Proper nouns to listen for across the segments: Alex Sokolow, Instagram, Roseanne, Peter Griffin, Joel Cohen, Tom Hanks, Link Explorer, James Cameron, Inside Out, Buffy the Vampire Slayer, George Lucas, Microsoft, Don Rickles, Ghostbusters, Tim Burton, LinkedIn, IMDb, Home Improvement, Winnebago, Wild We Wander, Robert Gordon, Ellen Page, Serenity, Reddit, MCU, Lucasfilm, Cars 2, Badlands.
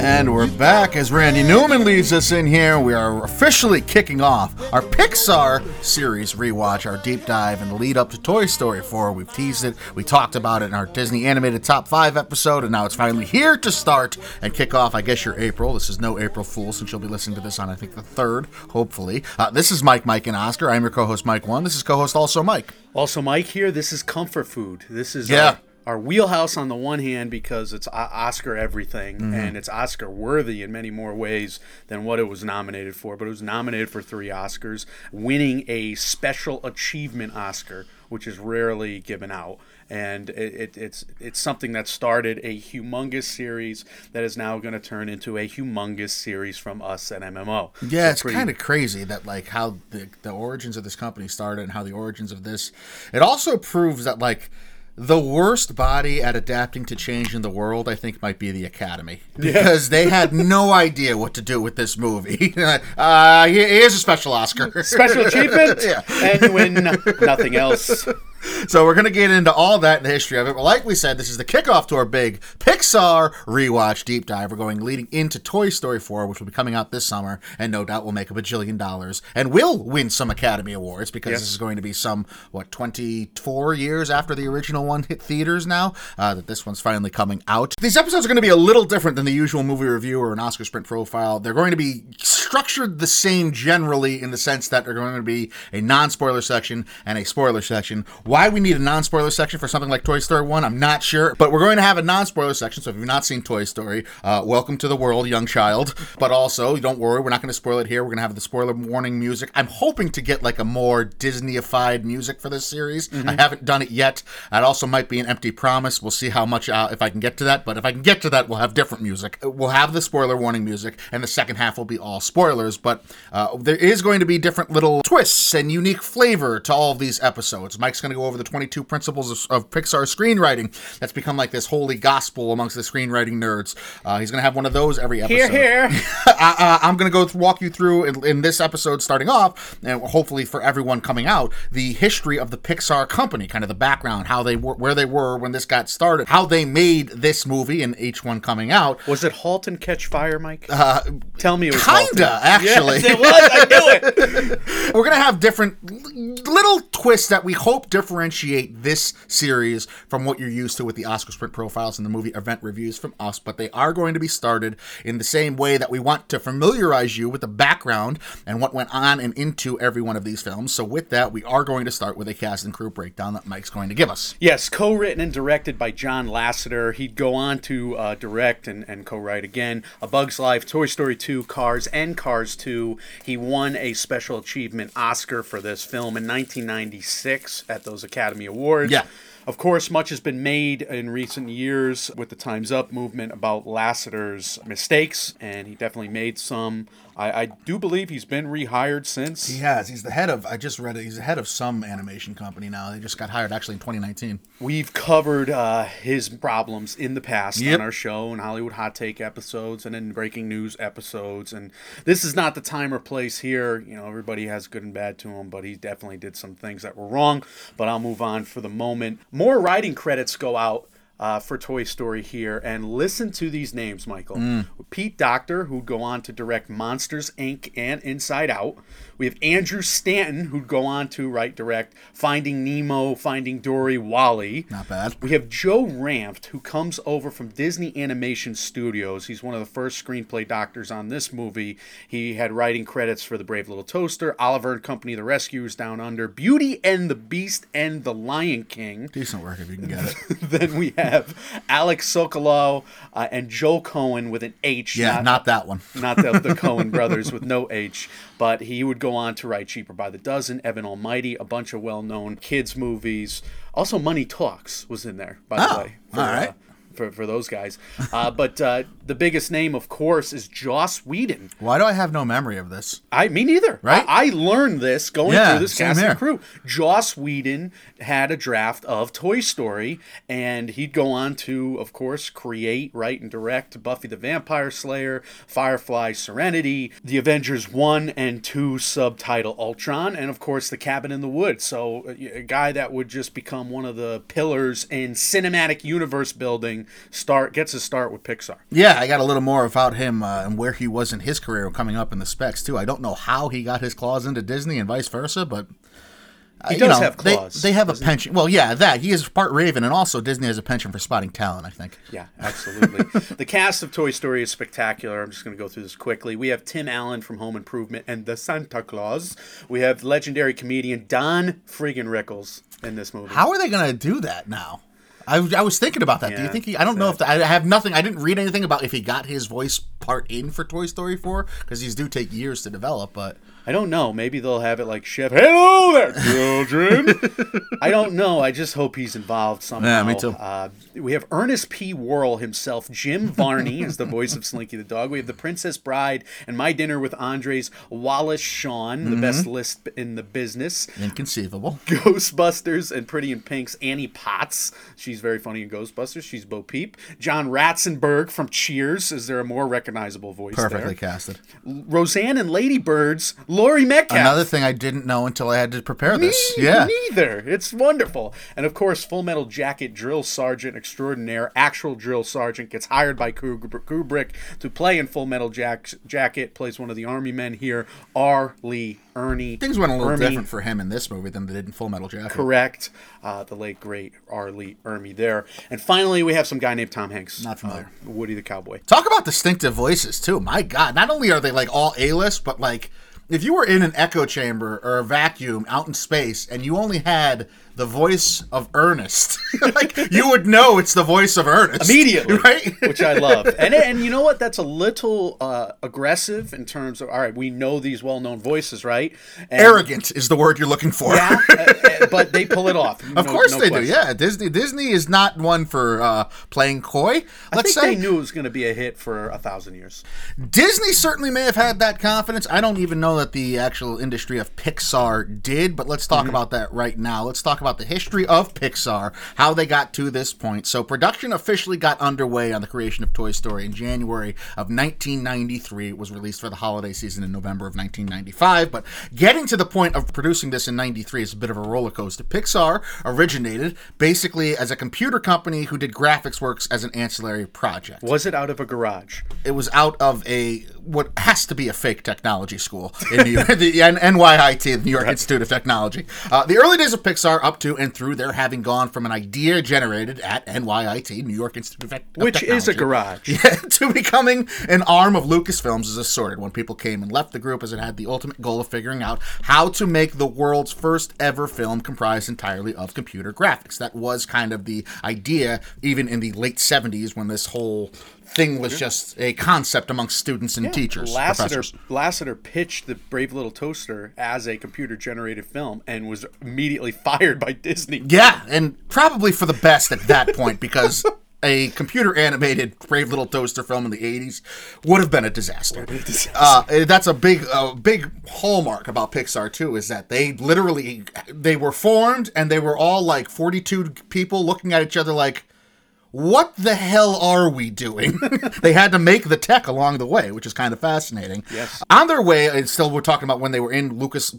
And we're back as Randy Newman leads us in here. We are officially kicking off our Pixar series rewatch, our deep dive in the lead up to Toy Story 4. We've teased it. We talked about it in our Disney Animated Top 5 episode, and now it's finally here to start and kick off, I guess, your April. This is no April Fool, since you'll be listening to this on, I think, the 3rd, hopefully. This is Mike, and Oscar. I'm your co-host, Mike 1. This is co-host also Mike. Also Mike here. This is comfort food. This is... Yeah. Our wheelhouse on the one hand, because it's Oscar everything, and it's Oscar worthy in many more ways than what it was nominated for, but it was nominated for 3 Oscars, winning a Special Achievement Oscar, which is rarely given out. And it's something that started a humongous series that is now going to turn into a humongous series from us at MMO. Yeah, so it's kind of crazy that, like, how the origins of this company started and how the origins of this... It also proves that, like... The worst body at adapting to change in the world, I think, might be the Academy. Because they had no idea what to do with this movie. Here's a special Oscar. Special achievement? Yeah. And you win nothing else. So we're going to get into all that in the history of it. But like we said, this is the kickoff to our big Pixar rewatch deep dive. We're going leading into Toy Story 4, which will be coming out this summer, and no doubt will make $1 billion and will win some Academy Awards, because this is going to be some, 24 years after the original one hit theaters now, that this one's finally coming out. These episodes are going to be a little different than the usual movie review or an Oscar Sprint profile. They're going to be structured the same generally, in the sense that they're going to be a non-spoiler section and a spoiler section. Why we need a non-spoiler section for something like Toy Story 1, I'm not sure. But we're going to have a non-spoiler section, so if you've not seen Toy Story, welcome to the world, young child. But also, don't worry, we're not going to spoil it here. We're going to have the spoiler warning music. I'm hoping to get, like, a more Disney-ified music for this series. I haven't done it yet. That also might be an empty promise. We'll see how much, if I can get to that. But if I can get to that, we'll have different music. We'll have the spoiler warning music, and the second half will be all spoilers. But there is going to be different little twists and unique flavor to all of these episodes. Mike's going to go over the 22 principles of Pixar screenwriting. That's become like this holy gospel amongst the screenwriting nerds. He's going to have one of those every episode. Hear, hear. I'm going to walk you through in this episode, starting off, and hopefully for everyone coming out, the history of the Pixar company, kind of the background, how they were, where they were when this got started, how they made this movie and each one coming out. Was it Halt and Catch Fire, Mike? Tell me it was Kinda, actually. Yes, it was. I knew it. We're going to have different little twists that we hope differentiate this series from what you're used to with the Oscar Sprint profiles and the movie event reviews from us, but they are going to be started in the same way that we want to familiarize you with the background and what went on and into every one of these films. So with that, we are going to start with a cast and crew breakdown that Mike's going to give us. Yes, co-written and directed by John Lasseter. He'd go on to direct and co-write again A Bug's Life, Toy Story 2, Cars, and Cars 2. He won a Special Achievement Oscar for this film in 1996 at those Academy Awards. Yeah. Of course, much has been made in recent years with the Time's Up movement about Lasseter's mistakes, and he definitely made some. I do believe he's been rehired since. He has. He's the head of, I just read it, he's the head of some animation company now. They just got hired actually in 2019. We've covered his problems in the past on our show, and Hollywood Hot Take episodes, and in Breaking News episodes, and this is not the time or place here. You know, everybody has good and bad to him, but he definitely did some things that were wrong, but I'll move on for the moment. More writing credits go out for Toy Story here, and listen to these names, Michael. Pete Docter, who'd go on to direct Monsters, Inc. and Inside Out. We have Andrew Stanton, who'd go on to direct Finding Nemo, Finding Dory, WALL-E. Not bad. We have Joe Ranft, who comes over from Disney Animation Studios. He's one of the first screenplay doctors on this movie. He had writing credits for The Brave Little Toaster, Oliver and Company, The Rescuers Down Under, Beauty and the Beast, and The Lion King. Decent work if you can get it. Then we have Alex Sokolow and Joel Cohen with an H. Yeah, not that one. Not the Cohen brothers with no H. But he would go on to write Cheaper by the Dozen, Evan Almighty, a bunch of well-known kids' movies. Also, Money Talks was in there, by the way. For, all right. For those guys. But the biggest name, of course, is Joss Whedon. Why do I have no memory of this? Me neither. Right? I learned this going through this cast and crew. Joss Whedon had a draft of Toy Story, and he'd go on to, of course, create, write, and direct Buffy the Vampire Slayer, Firefly, Serenity, The Avengers 1 and 2 subtitle Ultron, and, of course, The Cabin in the Woods. So a guy that would just become one of the pillars in cinematic universe building gets his start with Pixar. Yeah, I got a little more about him and where he was in his career coming up in the specs, too. I don't know how he got his claws into Disney and vice versa, but... He does have claws. They have a penchant. Well, yeah, that. He is part Raven, and also Disney has a penchant for spotting talent, I think. Yeah, absolutely. The cast of Toy Story is spectacular. I'm just going to go through this quickly. We have Tim Allen from Home Improvement and the Santa Claus. We have legendary comedian Don friggin' Rickles in this movie. How are they going to do that now? I was thinking about that. Yeah, do you think he... I don't know if... I have nothing... I didn't read anything about if he got his voice part in for Toy Story 4, because these do take years to develop, but... I don't know. Maybe they'll have it like Chef. Hello there, children. I don't know. I just hope he's involved somehow. Yeah, me too. We have Ernest P. Worrell himself. Jim Varney is the voice of Slinky the Dog. We have The Princess Bride and My Dinner with Andres. Wallace Shawn, the best lisp in the business. Inconceivable. Ghostbusters and Pretty in Pink's Annie Potts. She's very funny in Ghostbusters. She's Bo Peep. John Ratzenberg from Cheers. Is there a more recognizable voice Perfectly casted. Roseanne and Lady Birds. Laurie Metcalf. Another thing I didn't know until I had to prepare this. Yeah. Neither. It's wonderful. And of course, Full Metal Jacket drill sergeant extraordinaire, actual drill sergeant, gets hired by Kubrick to play in Full Metal Jacket, plays one of the army men here, R. Lee Ermey. Things went a little different for him in this movie than they did in Full Metal Jacket. Correct. The late, great R. Lee Ermey there. And finally, we have some guy named Tom Hanks. Not familiar. Woody the Cowboy. Talk about distinctive voices, too. My God. Not only are they like all A-list, but like... If you were in an echo chamber or a vacuum out in space and you only had the voice of Ernest, like you would know it's the voice of Ernest. Immediately, right? Which I love. And you know what? That's a little aggressive in terms of, all right, we know these well-known voices, right? And arrogant is the word you're looking for. Yeah, but they pull it off. Of course they do, yeah. Disney is not one for playing coy. I think they knew it was going to be a hit for 1,000 years. Disney certainly may have had that confidence. I don't even know that the actual industry of Pixar did, but let's talk about that right now. Let's talk about the history of Pixar, how they got to this point. So production officially got underway on the creation of Toy Story in January of 1993. It was released for the holiday season in November of 1995, but getting to the point of producing this in 93 is a bit of a roller coaster. Pixar originated basically as a computer company who did graphics works as an ancillary project. Was it out of a garage? It was out of what has to be a fake technology school in New York, the NYIT, the New York Institute of Technology. The early days of Pixar up to and through their having gone from an idea generated at NYIT, New York Institute of Technology. Which is a garage. Yeah, to becoming an arm of Lucasfilms is assorted when people came and left the group, as it had the ultimate goal of figuring out how to make the world's first ever film comprised entirely of computer graphics. That was kind of the idea, even in the late 70s when this whole... thing was just a concept amongst students and teachers. Lasseter pitched The Brave Little Toaster as a computer-generated film and was immediately fired by Disney. Yeah, and probably for the best at that point, because... a computer-animated Brave Little Toaster film in the 80s would have been a disaster. That's a big hallmark about Pixar, too, is that they literally... They were formed, and they were all, like, 42 people looking at each other like... What the hell are we doing? They had to make the tech along the way, which is kind of fascinating. Yes. On their way, and still we're talking about when they were in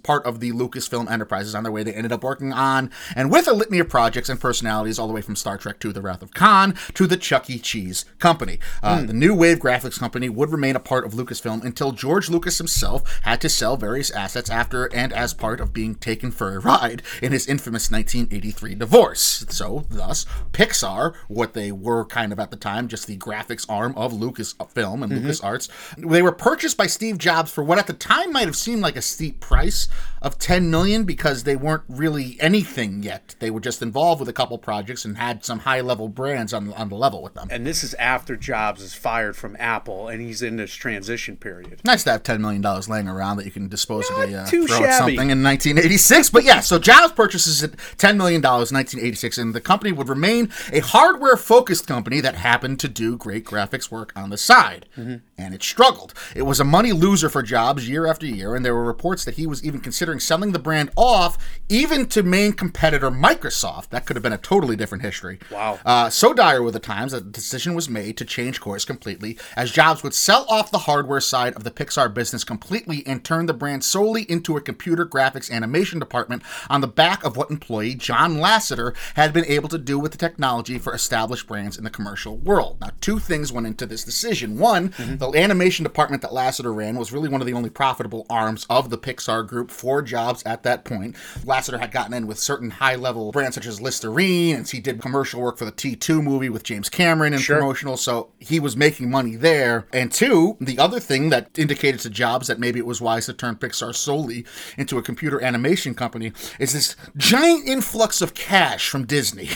part of the Lucasfilm Enterprises, on their way they ended up working on, and with a litany of projects and personalities all the way from Star Trek to The Wrath of Khan to the Chuck E. Cheese Company. The New Wave Graphics Company would remain a part of Lucasfilm until George Lucas himself had to sell various assets after and as part of being taken for a ride in his infamous 1983 divorce. So, thus, Pixar, what they were kind of at the time, just the graphics arm of Lucasfilm and LucasArts. They were purchased by Steve Jobs for what at the time might have seemed like a steep price of $10 million because they weren't really anything yet. They were just involved with a couple projects and had some high-level brands on the level with them. And this is after Jobs is fired from Apple and he's in this transition period. Nice to have $10 million laying around that you can disposably throw at something in 1986. But yeah, so Jobs purchases it $10 million in 1986 and the company would remain a hardware focused company that happened to do great graphics work on the side, and it struggled. It was a money loser for Jobs year after year, and there were reports that he was even considering selling the brand off, even to main competitor Microsoft. That could have been a totally different history. Wow. So dire were the times that the decision was made to change course completely, as Jobs would sell off the hardware side of the Pixar business completely and turn the brand solely into a computer graphics animation department on the back of what employee John Lasseter had been able to do with the technology for establishing established brands in the commercial world. Now, two things went into this decision. One, the animation department that Lasseter ran was really one of the only profitable arms of the Pixar group for Jobs at that point. Lasseter had gotten in with certain high-level brands such as Listerine, and he did commercial work for the T2 movie with James Cameron and promotional, so he was making money there. And two, the other thing that indicated to Jobs that maybe it was wise to turn Pixar solely into a computer animation company is this giant influx of cash from Disney.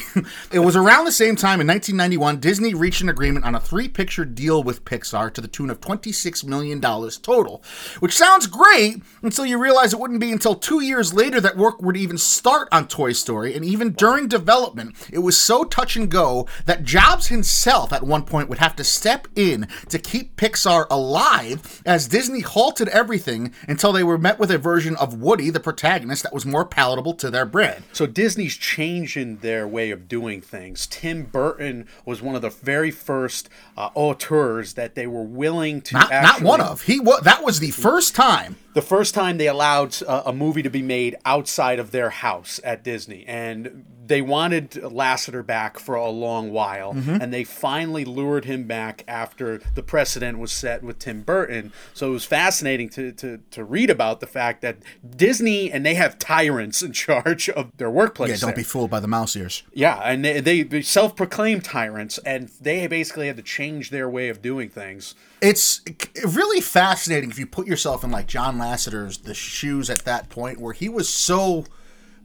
It was around the same time in 1991, Disney reached an agreement on a three-picture deal with Pixar to the tune of $26 million total, which sounds great until you realize it wouldn't be until 2 years later that work would even start on Toy Story. And even during development, it was so touch and go that Jobs himself at one point would have to step in to keep Pixar alive as Disney halted everything until they were met with a version of Woody, the protagonist, that was more palatable to their brand. So Disney's changing their way of doing things. Tim Burton was one of the very first auteurs that they were willing to that was the first time. The first time they allowed a movie to be made outside of their house at Disney, and they wanted Lasseter back for a long while, and they finally lured him back after the precedent was set with Tim Burton. So it was fascinating to read about the fact that Disney, and they have tyrants in charge of their workplace. Yeah, don't be fooled by the mouse ears. Yeah, and they self-proclaimed tyrants, and they basically had to change their way of doing things. It's really fascinating if you put yourself in like John Lasseter's the shoes at that point, where he was so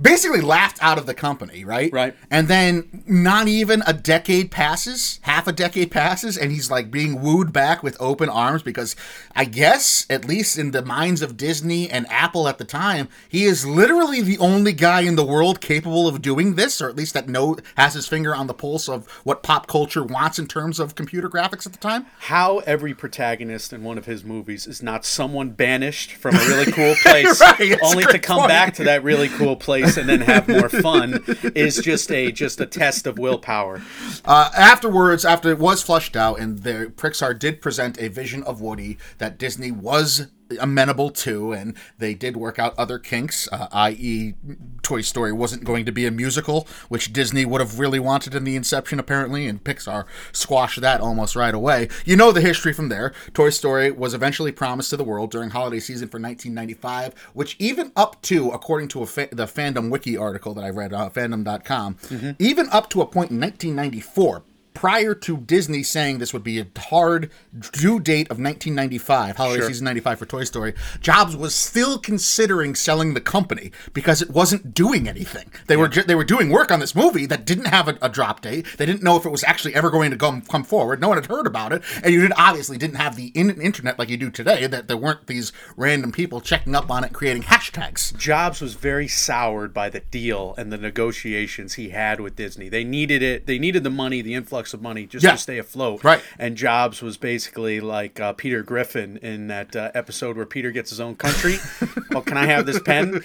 basically laughed out of the company, right? Right. And then not even a decade passes, half a decade passes, and he's like being wooed back with open arms because I guess, at least in the minds of Disney and Apple at the time, he is literally the only guy in the world capable of doing this, or at least that has his finger on the pulse of what pop culture wants in terms of computer graphics at the time. How every protagonist in one of his movies is not someone banished from a really cool place, right, only to come back to that really cool place and then have more fun is just a test of willpower. Afterwards, after it was flushed out, and the Pixar did present a vision of Woody that Disney was amenable to, and they did work out other kinks, i.e. Toy Story wasn't going to be a musical, which Disney would have really wanted in the inception, apparently, and Pixar squashed that almost right away. You know the history from there. Toy Story was eventually promised to the world during holiday season for 1995, which even up to, according to the Fandom Wiki article that I read, fandom.com, even up to a point in 1994, prior to Disney saying this would be a hard due date of 1995, holiday season 95 for Toy Story, Jobs was still considering selling the company because it wasn't doing anything. They were doing work on this movie that didn't have a drop date. They didn't know if it was actually ever going to come forward. No one had heard about it. And you obviously didn't have the internet like you do today, that there weren't these random people checking up on it and creating hashtags. Jobs was very soured by the deal and the negotiations he had with Disney. They needed it. They needed the money, the influx of money to stay afloat. Right. And Jobs was basically like Peter Griffin in that episode where Peter gets his own country. Oh, can I have this pen?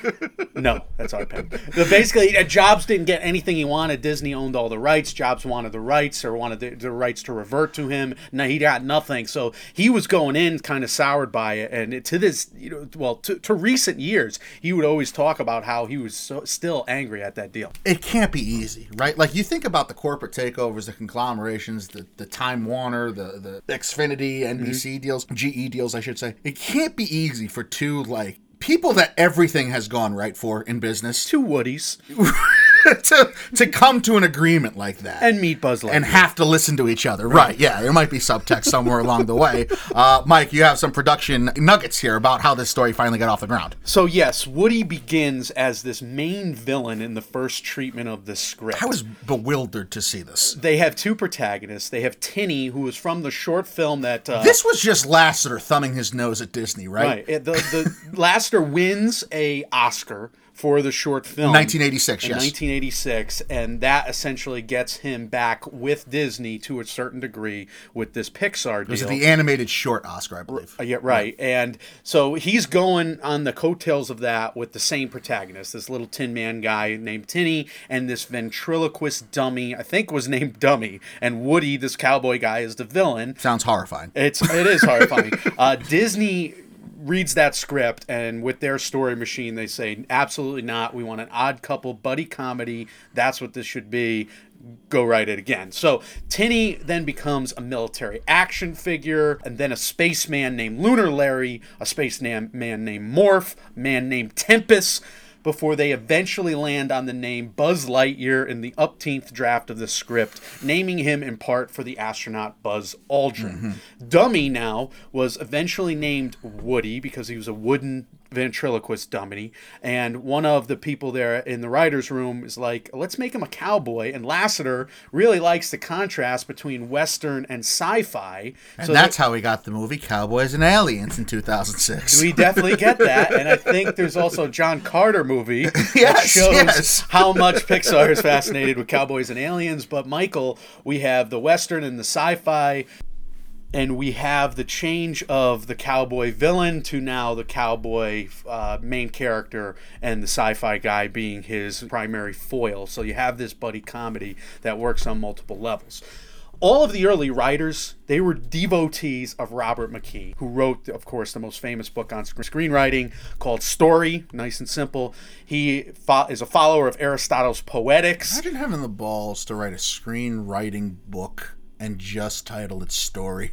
No, that's our pen. But basically, Jobs didn't get anything he wanted. Disney owned all the rights. Jobs wanted the rights, or wanted the rights to revert to him. No, he got nothing. So he was going in kind of soured by it. And to this, to recent years, he would always talk about how he was still angry at that deal. It can't be easy, right? Like, you think about the corporate takeovers, the conglomerates, the Time Warner, the Xfinity, NBC deals, GE deals, I should say. It can't be easy for two, like, people that everything has gone right for in business. Two Woodies. to come to an agreement like that. And meet Buzz Lightyear. And have to listen to each other. Right, yeah. There might be subtext somewhere along the way. Mike, you have some production nuggets here about how this story finally got off the ground. So yes, Woody begins as this main villain in the first treatment of the script. I was bewildered to see this. They have two protagonists. They have Tinny, who was from the short film that... this was just Lasseter thumbing his nose at Disney, right? Right. The Lasseter wins an Oscar for the short film. 1986, yes. 1986, and that essentially gets him back with Disney to a certain degree with this Pixar deal. It was the animated short Oscar, I believe. Yeah, right. Yeah. And so he's going on the coattails of that with the same protagonist, this little Tin Man guy named Tinny, and this ventriloquist dummy, I think was named Dummy, and Woody, this cowboy guy, is the villain. Sounds horrifying. It is horrifying. Disney reads that script, and with their story machine, they say, absolutely not. We want an odd couple buddy comedy. That's what this should be. go write it again. So Tinny then becomes a military action figure, and then a spaceman named Lunar Larry, a spaceman named Morph, man named Tempest, before they eventually land on the name Buzz Lightyear in the upteenth draft of the script, naming him in part for the astronaut Buzz Aldrin. Mm-hmm. Dummy now was eventually named Woody because he was a wooden ventriloquist dummy, and one of the people there in the writer's room is like, let's make him a cowboy, and Lasseter really likes the contrast between Western and sci-fi. And so that's how we got the movie Cowboys and Aliens in 2006. We definitely get that, and I think there's also a John Carter movie that shows how much Pixar is fascinated with Cowboys and Aliens, but Michael, we have the Western and the sci-fi. And we have the change of the cowboy villain to now the cowboy main character, and the sci-fi guy being his primary foil. So you have this buddy comedy that works on multiple levels. All of the early writers, they were devotees of Robert McKee, who wrote, of course, the most famous book on screenwriting called Story, nice and simple. He is a follower of Aristotle's Poetics. Imagine having the balls to write a screenwriting book and just title it Story.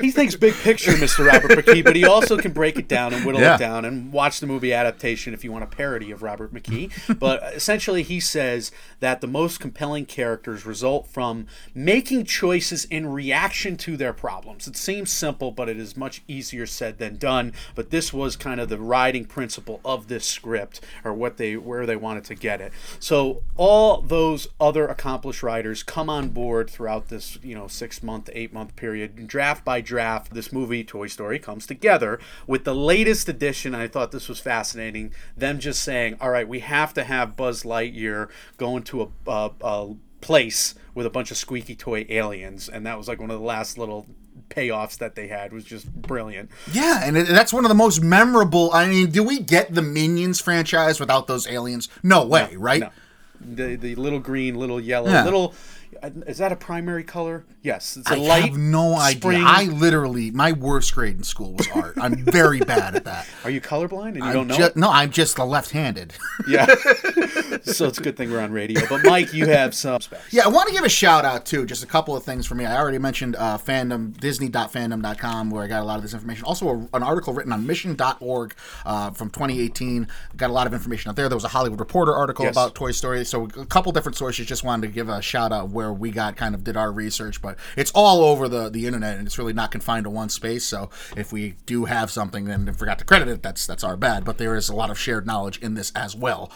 He thinks big picture, Mr. Robert McKee, but he also can break it down and whittle it down, and watch the movie adaptation if you want a parody of Robert McKee. But essentially he says that the most compelling characters result from making choices in reaction to their problems. It seems simple, but it is much easier said than done. But this was kind of the riding principle of this script, or what they where they wanted to get it. So all those other accomplished writers come on board throughout this 6-month, 8-month period, and draft by draft, this movie, Toy Story, comes together with the latest edition. I thought this was fascinating. Them just saying, all right, we have to have Buzz Lightyear go into a place with a bunch of squeaky toy aliens. And that was like one of the last little payoffs that they had, was just brilliant. Yeah, and that's one of the most memorable. I mean, do we get the Minions franchise without those aliens? No way, right? No. The little green, little yellow, little... Is that a primary color? Yes. It's a light. I have no idea. I literally, my worst grade in school was art. I'm very bad at that. Are you colorblind and you don't know? No, I'm just left-handed. Yeah. So it's a good thing we're on radio. But Mike, you have some specs. Yeah, I want to give a shout out too. Just a couple of things for me. I already mentioned fandom, disney.fandom.com, where I got a lot of this information. Also an article written on mission.org from 2018. Got a lot of information out there. There was a Hollywood Reporter article about Toy Story. So a couple different sources, just wanted to give a shout out where we got kind of did our research, but it's all over the internet, and it's really not confined to one space. So if we do have something and forgot to credit it, that's our bad. But there is a lot of shared knowledge in this as well.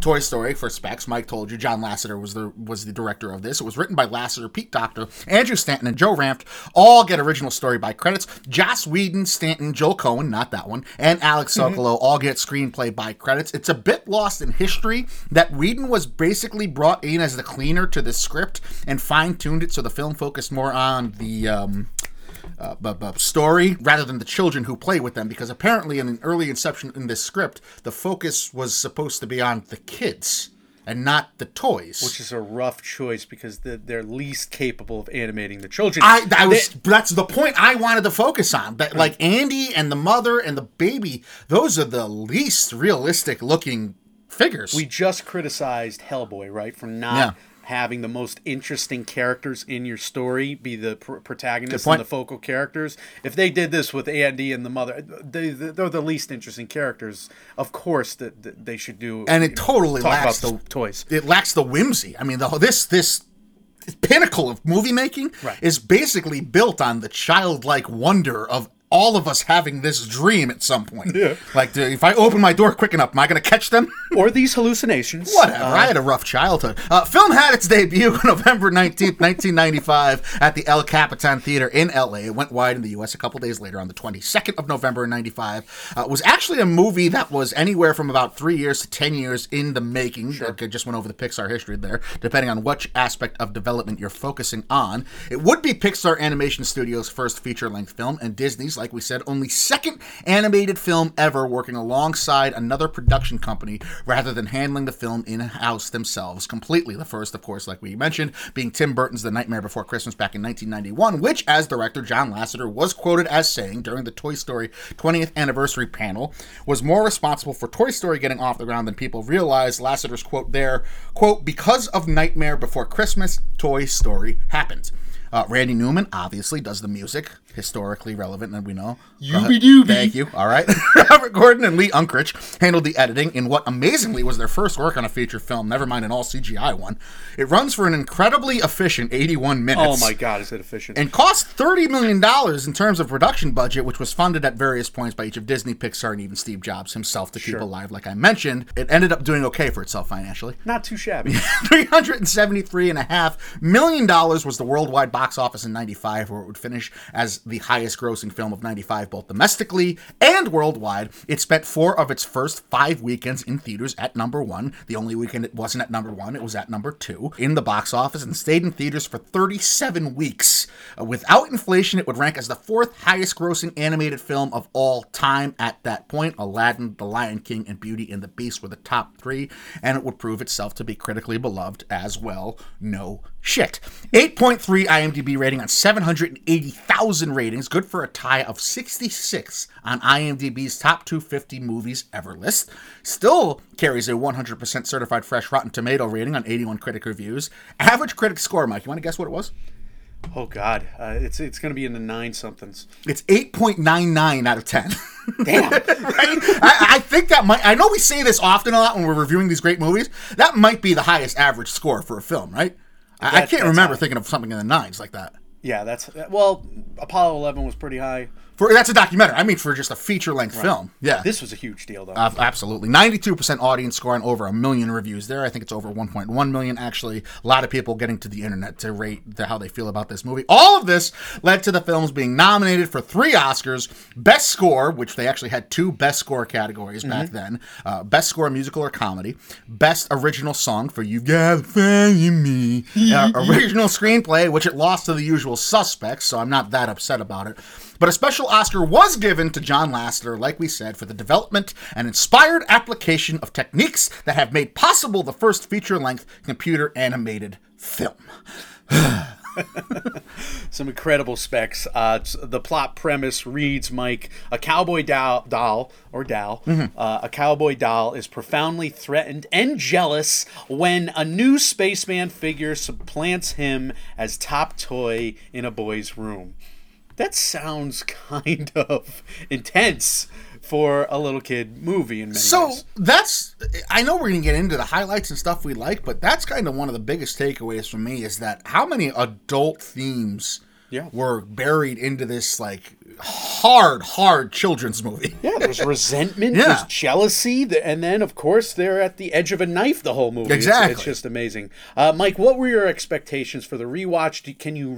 Toy Story, for specs, Mike told you, John Lasseter was the director of this. It was written by Lasseter, Pete Docter, Andrew Stanton, and Joe Ranft. All get original story by credits. Joss Whedon, Stanton, Joel Cohen, not that one, and Alex Sokolow all get screenplay by credits. It's a bit lost in history that Whedon was basically brought in as the cleaner to the script and fine-tuned it so the film focused more on the story rather than the children who play with them, because apparently in an early inception in this script, the focus was supposed to be on the kids and not the toys. Which is a rough choice, because they're least capable of animating the children. That's the point I wanted to focus on. That, like, Andy and the mother and the baby, those are the least realistic-looking figures. We just criticized Hellboy, right, for not... Yeah. Having the most interesting characters in your story be the protagonists and the focal characters. If they did this with Andy and the mother, they're the least interesting characters. Of course, that they should do. And it totally lacks the toys. It lacks the whimsy. I mean, this pinnacle of movie making is basically built on the childlike wonder of all of us having this dream at some point. Yeah. Like, if I open my door quick enough, am I going to catch them? Or these hallucinations. Whatever. I had a rough childhood. Film had its debut November 19th, 1995 at the El Capitan Theater in L.A. It went wide in the U.S. a couple days later on the 22nd of November in 95. It was actually a movie that was anywhere from about 3 years to 10 years in the making. Sure. I just went over the Pixar history there, depending on which aspect of development you're focusing on. It would be Pixar Animation Studios' first feature-length film, and Disney's like we said, only second animated film ever working alongside another production company rather than handling the film in-house themselves completely. The first, of course, like we mentioned, being Tim Burton's The Nightmare Before Christmas back in 1991, which, as director, John Lasseter was quoted as saying during the Toy Story 20th anniversary panel, was more responsible for Toy Story getting off the ground than people realized. Lasseter's quote there, quote, "Because of Nightmare Before Christmas, Toy Story happens." Randy Newman obviously does the music, historically relevant, and we know. Yooby dooby. Thank you. All right. Robert Gordon and Lee Unkrich handled the editing in what amazingly was their first work on a feature film, never mind an all CGI one. It runs for an incredibly efficient 81 minutes. Oh my God, is it efficient? And cost $30 million in terms of production budget, which was funded at various points by each of Disney, Pixar, and even Steve Jobs himself to keep alive, like I mentioned. It ended up doing okay for itself financially. Not too shabby. $373.5 million was the worldwide box office in 95, where it would finish as the highest grossing film of 95, both domestically and worldwide. It spent 4 of its first 5 weekends in theaters at number 1. The only weekend it wasn't at number 1, it was at number 2 in the box office, and stayed in theaters for 37 weeks. Without inflation, it would rank as the 4th highest grossing animated film of all time at that point. Aladdin, The Lion King, and Beauty and the Beast were the top 3, and it would prove itself to be critically beloved as well. No shit. 8.3 IMDb rating on 780,000 ratings, good for a tie of 66 on IMDb's top 250 movies ever list. Still carries a 100% certified fresh Rotten Tomato rating on 81 critic reviews. Average critic score, Mike, you want to guess what it was? Oh God, it's going to be in the 9-somethings. It's 8.99 out of 10. Damn. Right? I think that might, I know we say this often a lot when we're reviewing these great movies, that might be the highest average score for a film, right? I can't remember thinking of something in the 9s like that. Yeah, that's... Well, Apollo 11 was pretty high. That's a documentary. I mean, for just a feature-length film. Yeah. This was a huge deal, though. Absolutely. 92% audience score and over 1 million reviews there. I think it's over 1.1 million, actually. A lot of people getting to the internet to rate how they feel about this movie. All of this led to the films being nominated for 3 Oscars. Best Score, which they actually had 2 Best Score categories back then. Best Score, Musical or Comedy. Best Original Song for You Gotta Find Me. Original Screenplay, which it lost to the usual suspects, so I'm not that upset about it. But a special Oscar was given to John Lasseter, like we said, for the development and inspired application of techniques that have made possible the first feature-length computer animated film. Some incredible specs. The plot premise reads, Mike, a cowboy doll, a cowboy doll is profoundly threatened and jealous when a new spaceman figure supplants him as top toy in a boy's room. That sounds kind of intense for a little kid movie in many ways. That's, I know we're going to get into the highlights and stuff we like, but that's kind of one of the biggest takeaways for me is that how many adult themes were buried into this like hard children's movie. Yeah, there's resentment, there's jealousy, and then of course they're at the edge of a knife the whole movie. Exactly. It's just amazing. Mike, what were your expectations for the rewatch? Can you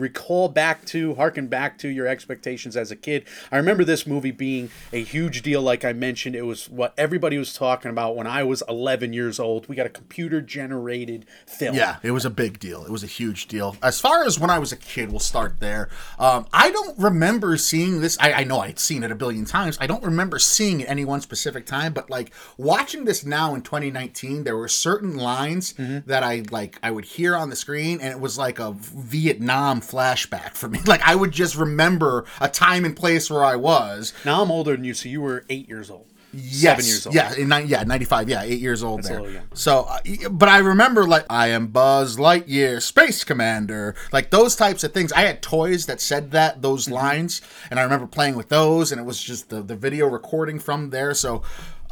harken back to your expectations as a kid? I remember this movie being a huge deal, like I mentioned. It was what everybody was talking about when I was 11 years old. We got a computer-generated film. Yeah, it was a big deal. It was a huge deal. As far as when I was a kid, we'll start there. I don't remember seeing this. I know I'd seen it a billion times. I don't remember seeing it any one specific time, but like watching this now in 2019, there were certain lines that I would hear on the screen, and it was like a Vietnam flashback for me. Like I would just remember a time and place where I was. Now I'm older than you, so you were 8 years old. Yes. 7 years old. Yeah, 95. Yeah, 8 years old. That's there. So, but I remember like I am Buzz Lightyear, Space Commander, like those types of things. I had toys that said those lines, and I remember playing with those, and it was just the video recording from there. So,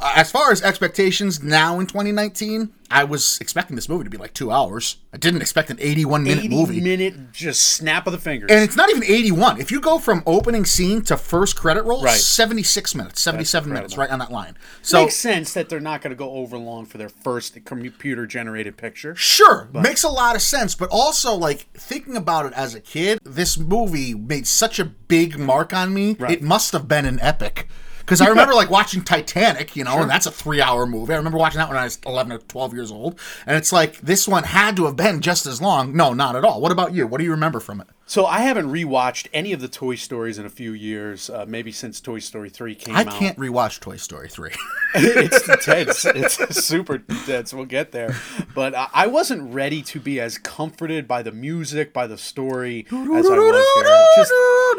as far as expectations now in 2019, I was expecting this movie to be like 2 hours. I didn't expect an 81-minute movie. 80-minute, just snap of the fingers. And it's not even 81. If you go from opening scene to first credit roll, 76 minutes, 77 minutes, right on that line. So makes sense that they're not going to go over long for their first computer-generated picture. Sure. But. Makes a lot of sense. But also, like, thinking about it as a kid, this movie made such a big mark on me. Right. It must have been an epic. Because I remember like watching Titanic, you know, and that's a 3-hour movie. I remember watching that when I was 11 or 12 years old. And it's like, this one had to have been just as long. No, not at all. What about you? What do you remember from it? So I haven't rewatched any of the Toy Stories in a few years, maybe since Toy Story 3 came out. I can't rewatch Toy Story 3. It's intense. It's super intense. We'll get there. But I wasn't ready to be as comforted by the music, by the story, as I was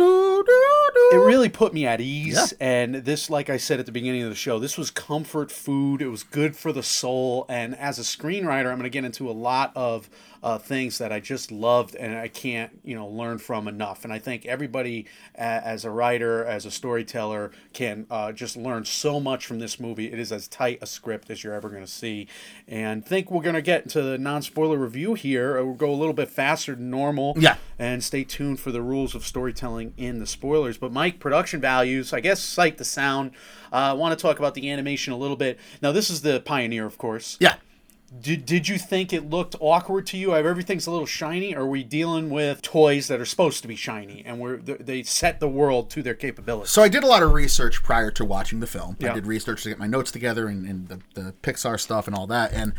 here. It really put me at ease. Yeah. And this, like I said at the beginning of the show, this was comfort food. It was good for the soul. And as a screenwriter, I'm going to get into a lot of things that I just loved and I can't, you know, learn from enough. And I think everybody as a writer, as a storyteller, can just learn so much from this movie. It is as tight a script as you're ever going to see. And I think we're going to get into the non-spoiler review here. We'll go a little bit faster than normal. Yeah. And stay tuned for the rules of storytelling in the spoilers. But Mike, production values, I guess, cite the sound. I want to talk about the animation a little bit. Now, this is the Pioneer, of course. Yeah. Did you think it looked awkward to you? Everything's a little shiny. Or are we dealing with toys that are supposed to be shiny and they set the world to their capabilities? So I did a lot of research prior to watching the film. Yeah. I did research to get my notes together and the Pixar stuff and all that. And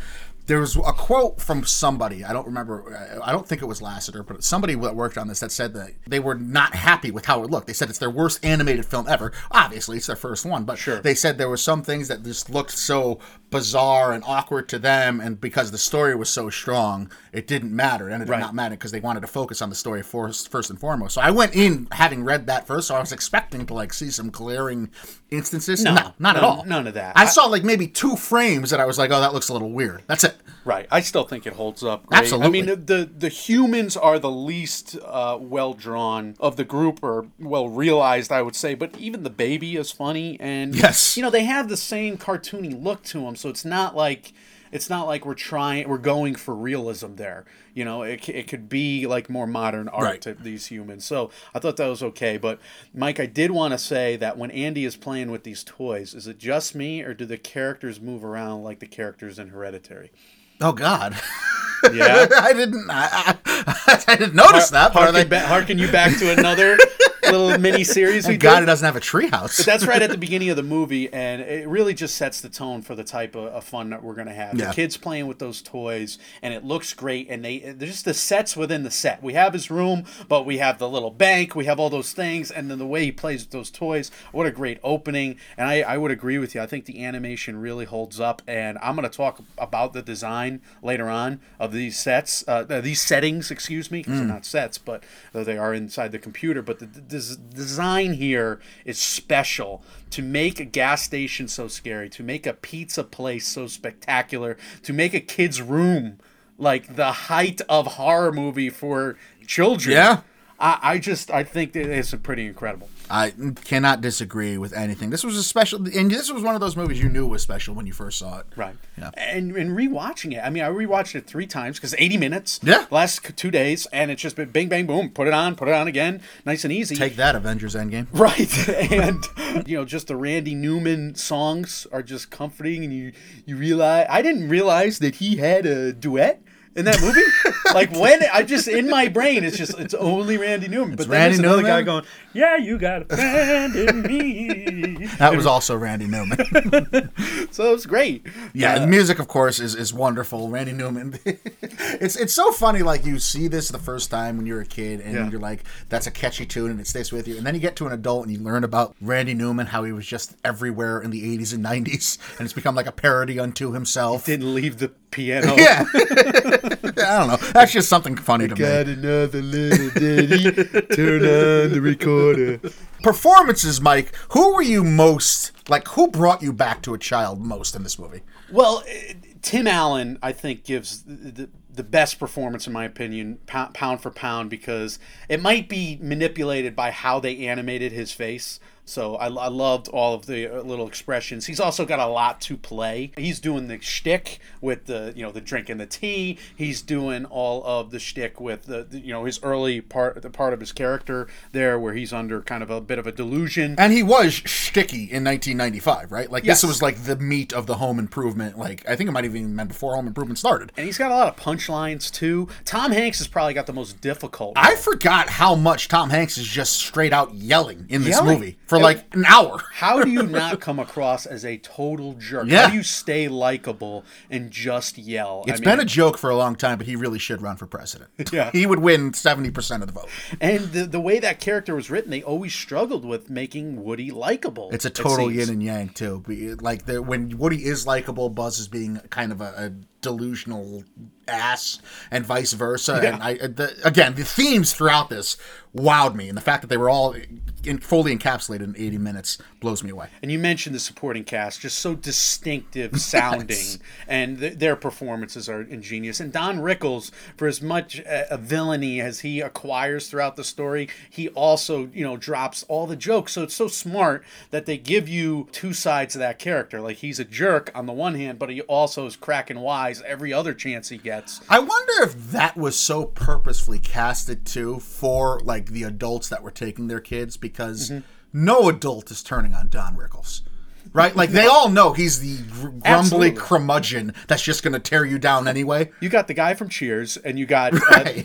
there was a quote from somebody. I don't remember. I don't think it was Lasseter, but somebody that worked on this that said that they were not happy with how it looked. They said it's their worst animated film ever. Obviously, it's their first one, but They said there were some things that just looked so bizarre and awkward to them, and because the story was so strong, it didn't matter. It ended up not mattering because they wanted to focus on the story first and foremost. So I went in having read that first, so I was expecting to see some glaring instances. No, not at all. None of that. I saw maybe 2 frames that I was like, oh, that looks a little weird. That's it. Right. I still think it holds up great. Absolutely. I mean, the humans are the least well-drawn of the group, or well-realized, I would say. But even the baby is funny. And, you know, they have the same cartoony look to them. So it's not like... It's not like we're going for realism there. You know, it could be more modern art to these humans. So I thought that was okay. But Mike, I did want to say that when Andy is playing with these toys, is it just me or do the characters move around like the characters in Hereditary? Oh God. Yeah. I didn't notice that. Harken you back to another little mini series. It doesn't have a treehouse. But that's right at the beginning of the movie, and it really just sets the tone for the type of fun that we're going to have. Yeah. The kids playing with those toys, and it looks great. And they're just the sets within the set. We have his room, but we have the little bank. We have all those things, and then the way he plays with those toys. What a great opening! And I would agree with you. I think the animation really holds up. And I'm going to talk about the design later on of these sets, these settings. Excuse me, because they're not sets, but they are inside the computer. But the design here is special. To make a gas station so scary, to make a pizza place so spectacular, to make a kid's room like the height of horror movie for children. Yeah. I think it's pretty incredible. I cannot disagree with anything. This was a special, and this was one of those movies you knew was special when you first saw it. Right. Yeah. And rewatching it, I mean, I rewatched it 3 times because 80 minutes. Yeah. Last 2 days, and it's just been bing, bang, boom, put it on again, nice and easy. Take that, Avengers Endgame. Right. And you know, just the Randy Newman songs are just comforting, and you realize I didn't realize that he had a duet in that movie. In my brain, it's only Randy Newman. But then there's another guy going, yeah, you got a friend in me. That was also Randy Newman. So it was great. Yeah, the music, of course, is wonderful. Randy Newman. It's so funny, you see this the first time when you're a kid, and you're like, that's a catchy tune, and it stays with you. And then you get to an adult, and you learn about Randy Newman, how he was just everywhere in the 80s and 90s, and it's become like a parody unto himself. He didn't leave the piano. Yeah. I don't know. That's just something funny to me. Got another little ditty. Turn on the recorder. Performances, Mike. Who were you most, who brought you back to a child most in this movie? Well, Tim Allen, I think, gives the best performance, in my opinion, pound for pound, because it might be manipulated by how they animated his face. So I loved all of the little expressions. He's also got a lot to play. He's doing the shtick with the drink and the tea. He's doing all of the shtick with the his early part, the part of his character there where he's under kind of a bit of a delusion. And he was shticky in 1995, right? This was the meat of the Home Improvement. I think it might have even been before Home Improvement started. And he's got a lot of punchlines too. Tom Hanks has probably got the most difficult role. I forgot how much Tom Hanks is just straight out yelling in this movie. for like an hour. How do you not come across as a total jerk? Yeah. How do you stay likable and just yell? It's been a joke for a long time, but he really should run for president. Yeah. He would win 70% of the vote. And the way that character was written, they always struggled with making Woody likable. It's a total yin and yang, too. Like when Woody is likable, Buzz is being kind of a delusional ass, and vice versa. Yeah. And the themes throughout this wowed me, and the fact that they were all fully encapsulated in 80 minutes blows me away. And you mentioned the supporting cast, just so distinctive sounding. Yes. And their performances are ingenious. And Don Rickles, for as much villainy as he acquires throughout the story, he also, drops all the jokes. So it's so smart that they give you two sides of that character. Like, he's a jerk on the one hand, but he also is cracking wise every other chance he gets. I wonder if that was so purposefully casted, too, for, like, the adults that were taking their kids, because no adult is turning on Don Rickles, right? Like, they all know he's the grumbly curmudgeon that's just going to tear you down anyway. You got the guy from Cheers, and you got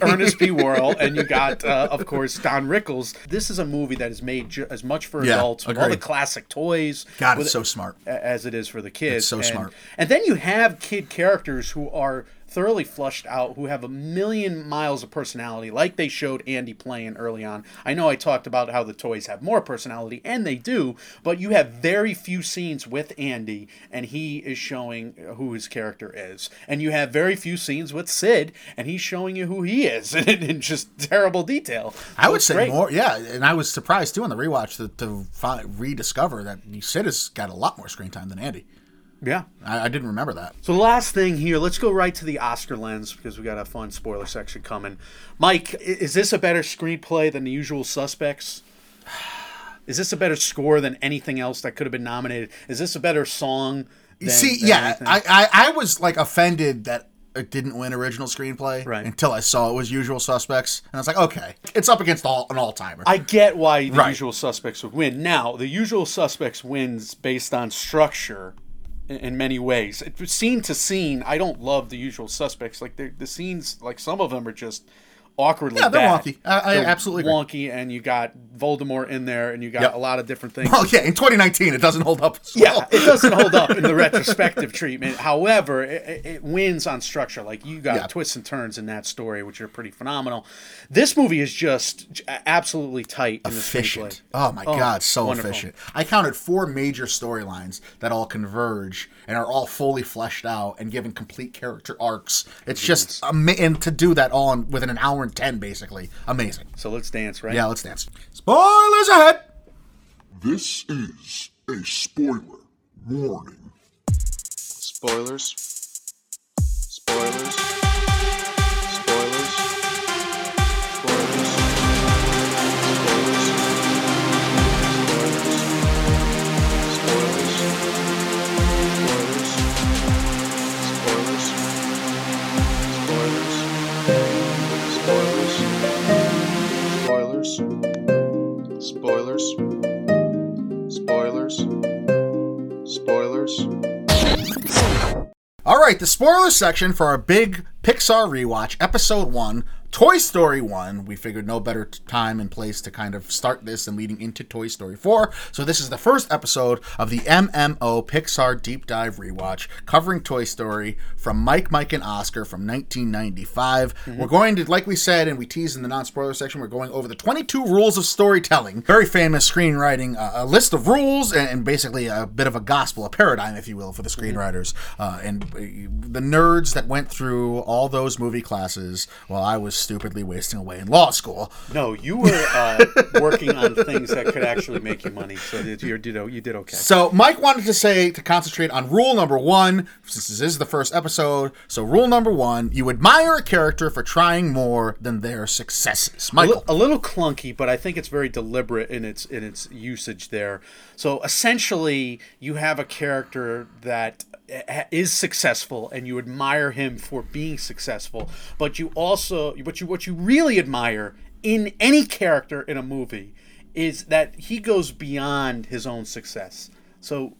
Ernest P. Worrell, and you got, of course, Don Rickles. This is a movie that is made as much for adults, with all the classic toys. God, it's so smart. As it is for the kids. It's so smart. And then you have kid characters who are thoroughly flushed out, who have a million miles of personality, like they showed Andy playing early on. I know I talked about how the toys have more personality, and they do, but you have very few scenes with Andy, and he is showing who his character is. And you have very few scenes with Sid, and he's showing you who he is in just terrible detail. I would say more, yeah, and I was surprised, too, on the rewatch to rediscover that Sid has got a lot more screen time than Andy. Yeah. I didn't remember that. So last thing here, let's go right to the Oscar lens, because we got a fun spoiler section coming. Mike, is this a better screenplay than The Usual Suspects? Is this a better score than anything else that could have been nominated? Is this a better song than I was, like, offended that it didn't win original screenplay until I saw it was Usual Suspects. And I was like, okay, it's up against an all-timer. I get why The Usual Suspects would win. Now, The Usual Suspects wins based on structure in many ways. Scene to scene, I don't love The Usual Suspects. Like, the scenes, like, some of them are just awkwardly bad. Wonky. I absolutely wonky, and you got Voldemort in there, and you got a lot of different things. Oh, yeah, in 2019, it doesn't hold up as well. Yeah, it doesn't hold up in the retrospective treatment. However, it wins on structure. Like, you got twists and turns in that story, which are pretty phenomenal. This movie is just absolutely tight. Efficient. Oh, my God, so wonderful. Efficient. I counted 4 major storylines that all converge and are all fully fleshed out and given complete character arcs. It's just and to do that all within an hour 10, basically. Amazing. So let's dance, right? Yeah, let's dance. Spoilers ahead! This is a spoiler warning. Spoilers. Spoilers. Spoilers. Spoilers. Spoilers. Spoilers. Spoilers. All right, the spoiler section for our big Pixar rewatch, episode 1, Toy Story 1. We figured no better time and place to kind of start this and leading into Toy Story 4. So this is the first episode of the MMO Pixar Deep Dive rewatch, covering Toy Story from Mike, and Oscar from 1995. Mm-hmm. We're going to, like we said, and we teased in the non-spoiler section, we're going over the 22 rules of storytelling. Very famous screenwriting, a list of rules, and basically a bit of a gospel, a paradigm, if you will, for the screenwriters. And the nerds that went through all those movie classes while I was stupidly wasting away in law school. No, you were working on things that could actually make you money, so you did okay. So Mike wanted to concentrate on rule number 1, since this is the first episode. So rule number 1, you admire a character for trying more than their successes. Michael. A little clunky, but I think it's very deliberate in its usage there. So essentially, you have a character that is successful, and you admire him for being successful, but you also what you really admire in any character in a movie is that he goes beyond his own success. So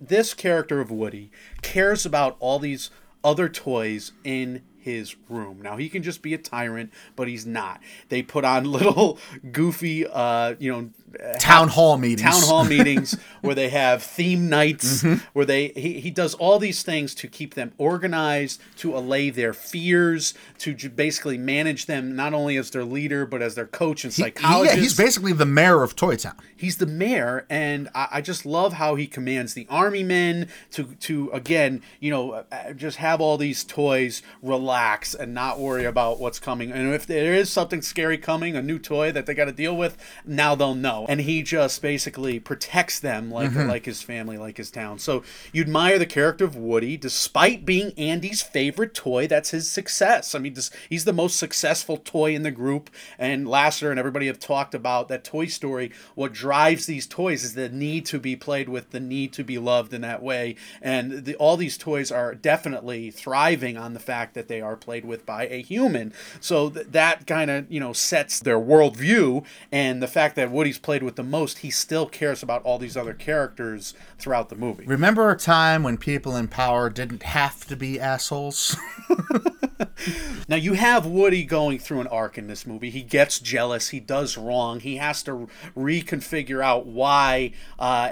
this character of Woody cares about all these other toys in his room. Now, he can just be a tyrant, but he's not. They put on little goofy town hall meetings where they have theme nights, mm-hmm. where he does all these things to keep them organized, to allay their fears, to basically manage them not only as their leader but as their coach and psychologist. He's basically the mayor of Toy Town. He's the mayor, and I just love how he commands the army men to again, just have all these toys relax and not worry about what's coming. And if there is something scary coming, a new toy that they got to deal with, now they'll know. And he just basically protects them like his family, like his town. So you admire the character of Woody, despite being Andy's favorite toy. That's his success. I mean, he's the most successful toy in the group. And Lasseter and everybody have talked about that Toy Story. What drives these toys is the need to be played with, the need to be loved in that way. And all these toys are definitely thriving on the fact that they are played with by a human. So that kind of, sets their worldview. And the fact that Woody's played with the most, he still cares about all these other characters throughout the movie. Remember a time when people in power didn't have to be assholes? Now, you have Woody going through an arc in this movie. He gets jealous. He does wrong. He has to reconfigure out why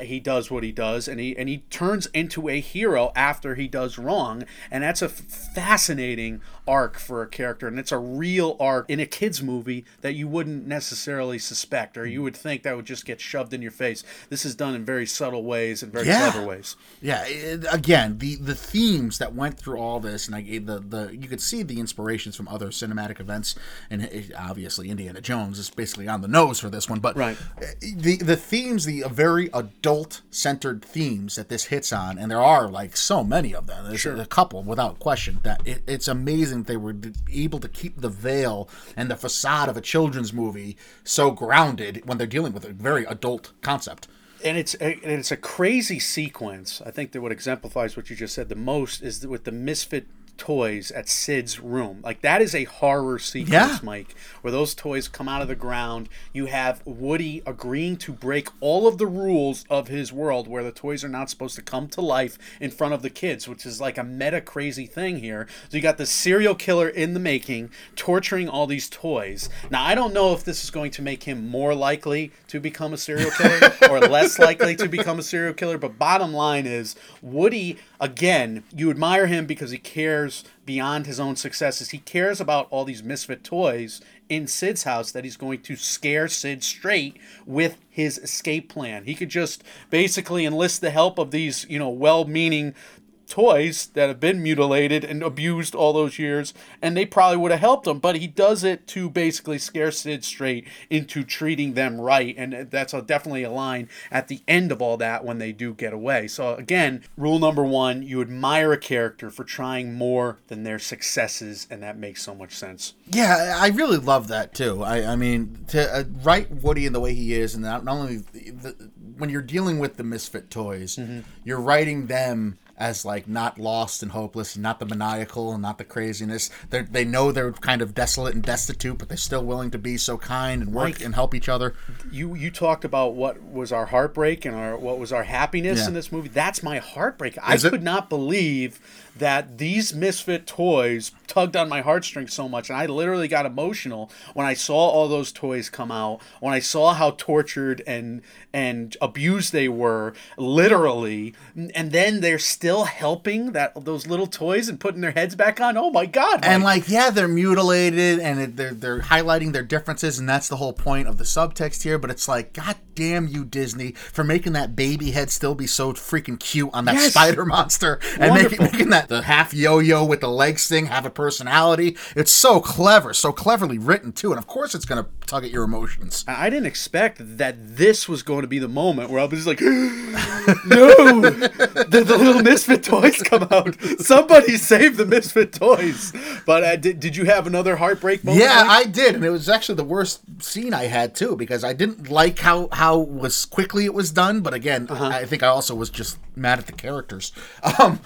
he does what he does. And he turns into a hero after he does wrong. And that's a fascinating arc for a character. And it's a real arc in a kid's movie that you wouldn't necessarily suspect, or you would think that would just get shoved in your face. This is done in very subtle ways and very clever ways. Yeah. Again, the themes that went through all this, and you could see the inspirations from other cinematic events, and obviously Indiana Jones is basically on the nose for this one, but right. the themes, the very adult-centered themes that this hits on, and there are like so many of them, there's a couple without question, that it's amazing they were able to keep the veil and the facade of a children's movie so grounded when they're dealing with a very adult concept. And it's a crazy sequence. I think that what exemplifies what you just said the most is with the misfit toys at Sid's room. Like, that is a horror sequence, Mike, where those toys come out of the ground. You have Woody agreeing to break all of the rules of his world where the toys are not supposed to come to life in front of the kids, which is like a meta crazy thing here. So you got the serial killer in the making, torturing all these toys. Now, I don't know if this is going to make him more likely to become a serial killer or less likely to become a serial killer, but bottom line is, Woody, again, you admire him because he cares beyond his own successes. He cares about all these misfit toys in Sid's house that he's going to scare Sid straight with his escape plan. He could just basically enlist the help of these, well-meaning toys that have been mutilated and abused all those years, and they probably would have helped him, but he does it to basically scare Sid straight into treating them right. And that's definitely a line at the end of all that when they do get away. So again, rule number one, you admire a character for trying more than their successes, and that makes so much sense. Yeah, I really love that too. I mean, to write Woody in the way he is, and not only when you're dealing with the misfit toys, mm-hmm. you're writing them as like not lost and hopeless, and not the maniacal and not the craziness. They know they're kind of desolate and destitute, but they're still willing to be so kind and work and help each other. You talked about what was our heartbreak and what was our happiness in this movie. That's my heartbreak. I could not believe that these misfit toys tugged on my heartstrings so much. And I literally got emotional when I saw all those toys come out, when I saw how tortured and abused they were, literally. And then they're still helping those little toys and putting their heads back on. Oh my God. Mike. And they're mutilated, and they're highlighting their differences. And that's the whole point of the subtext here. But it's like, God damn you, Disney, for making that baby head still be so freaking cute on that spider monster. And making that the half yo-yo with the legs thing have a personality. It's so clever, so cleverly written too, and of course it's going to tug at your emotions. I didn't expect that this was going to be the moment where I was like, no, the little misfit toys come out. Somebody save the misfit toys. But did you have another heartbreak moment? Yeah, I did, and it was actually the worst scene I had too, because I didn't like how was quickly it was done, but again, I think I also was just mad at the characters.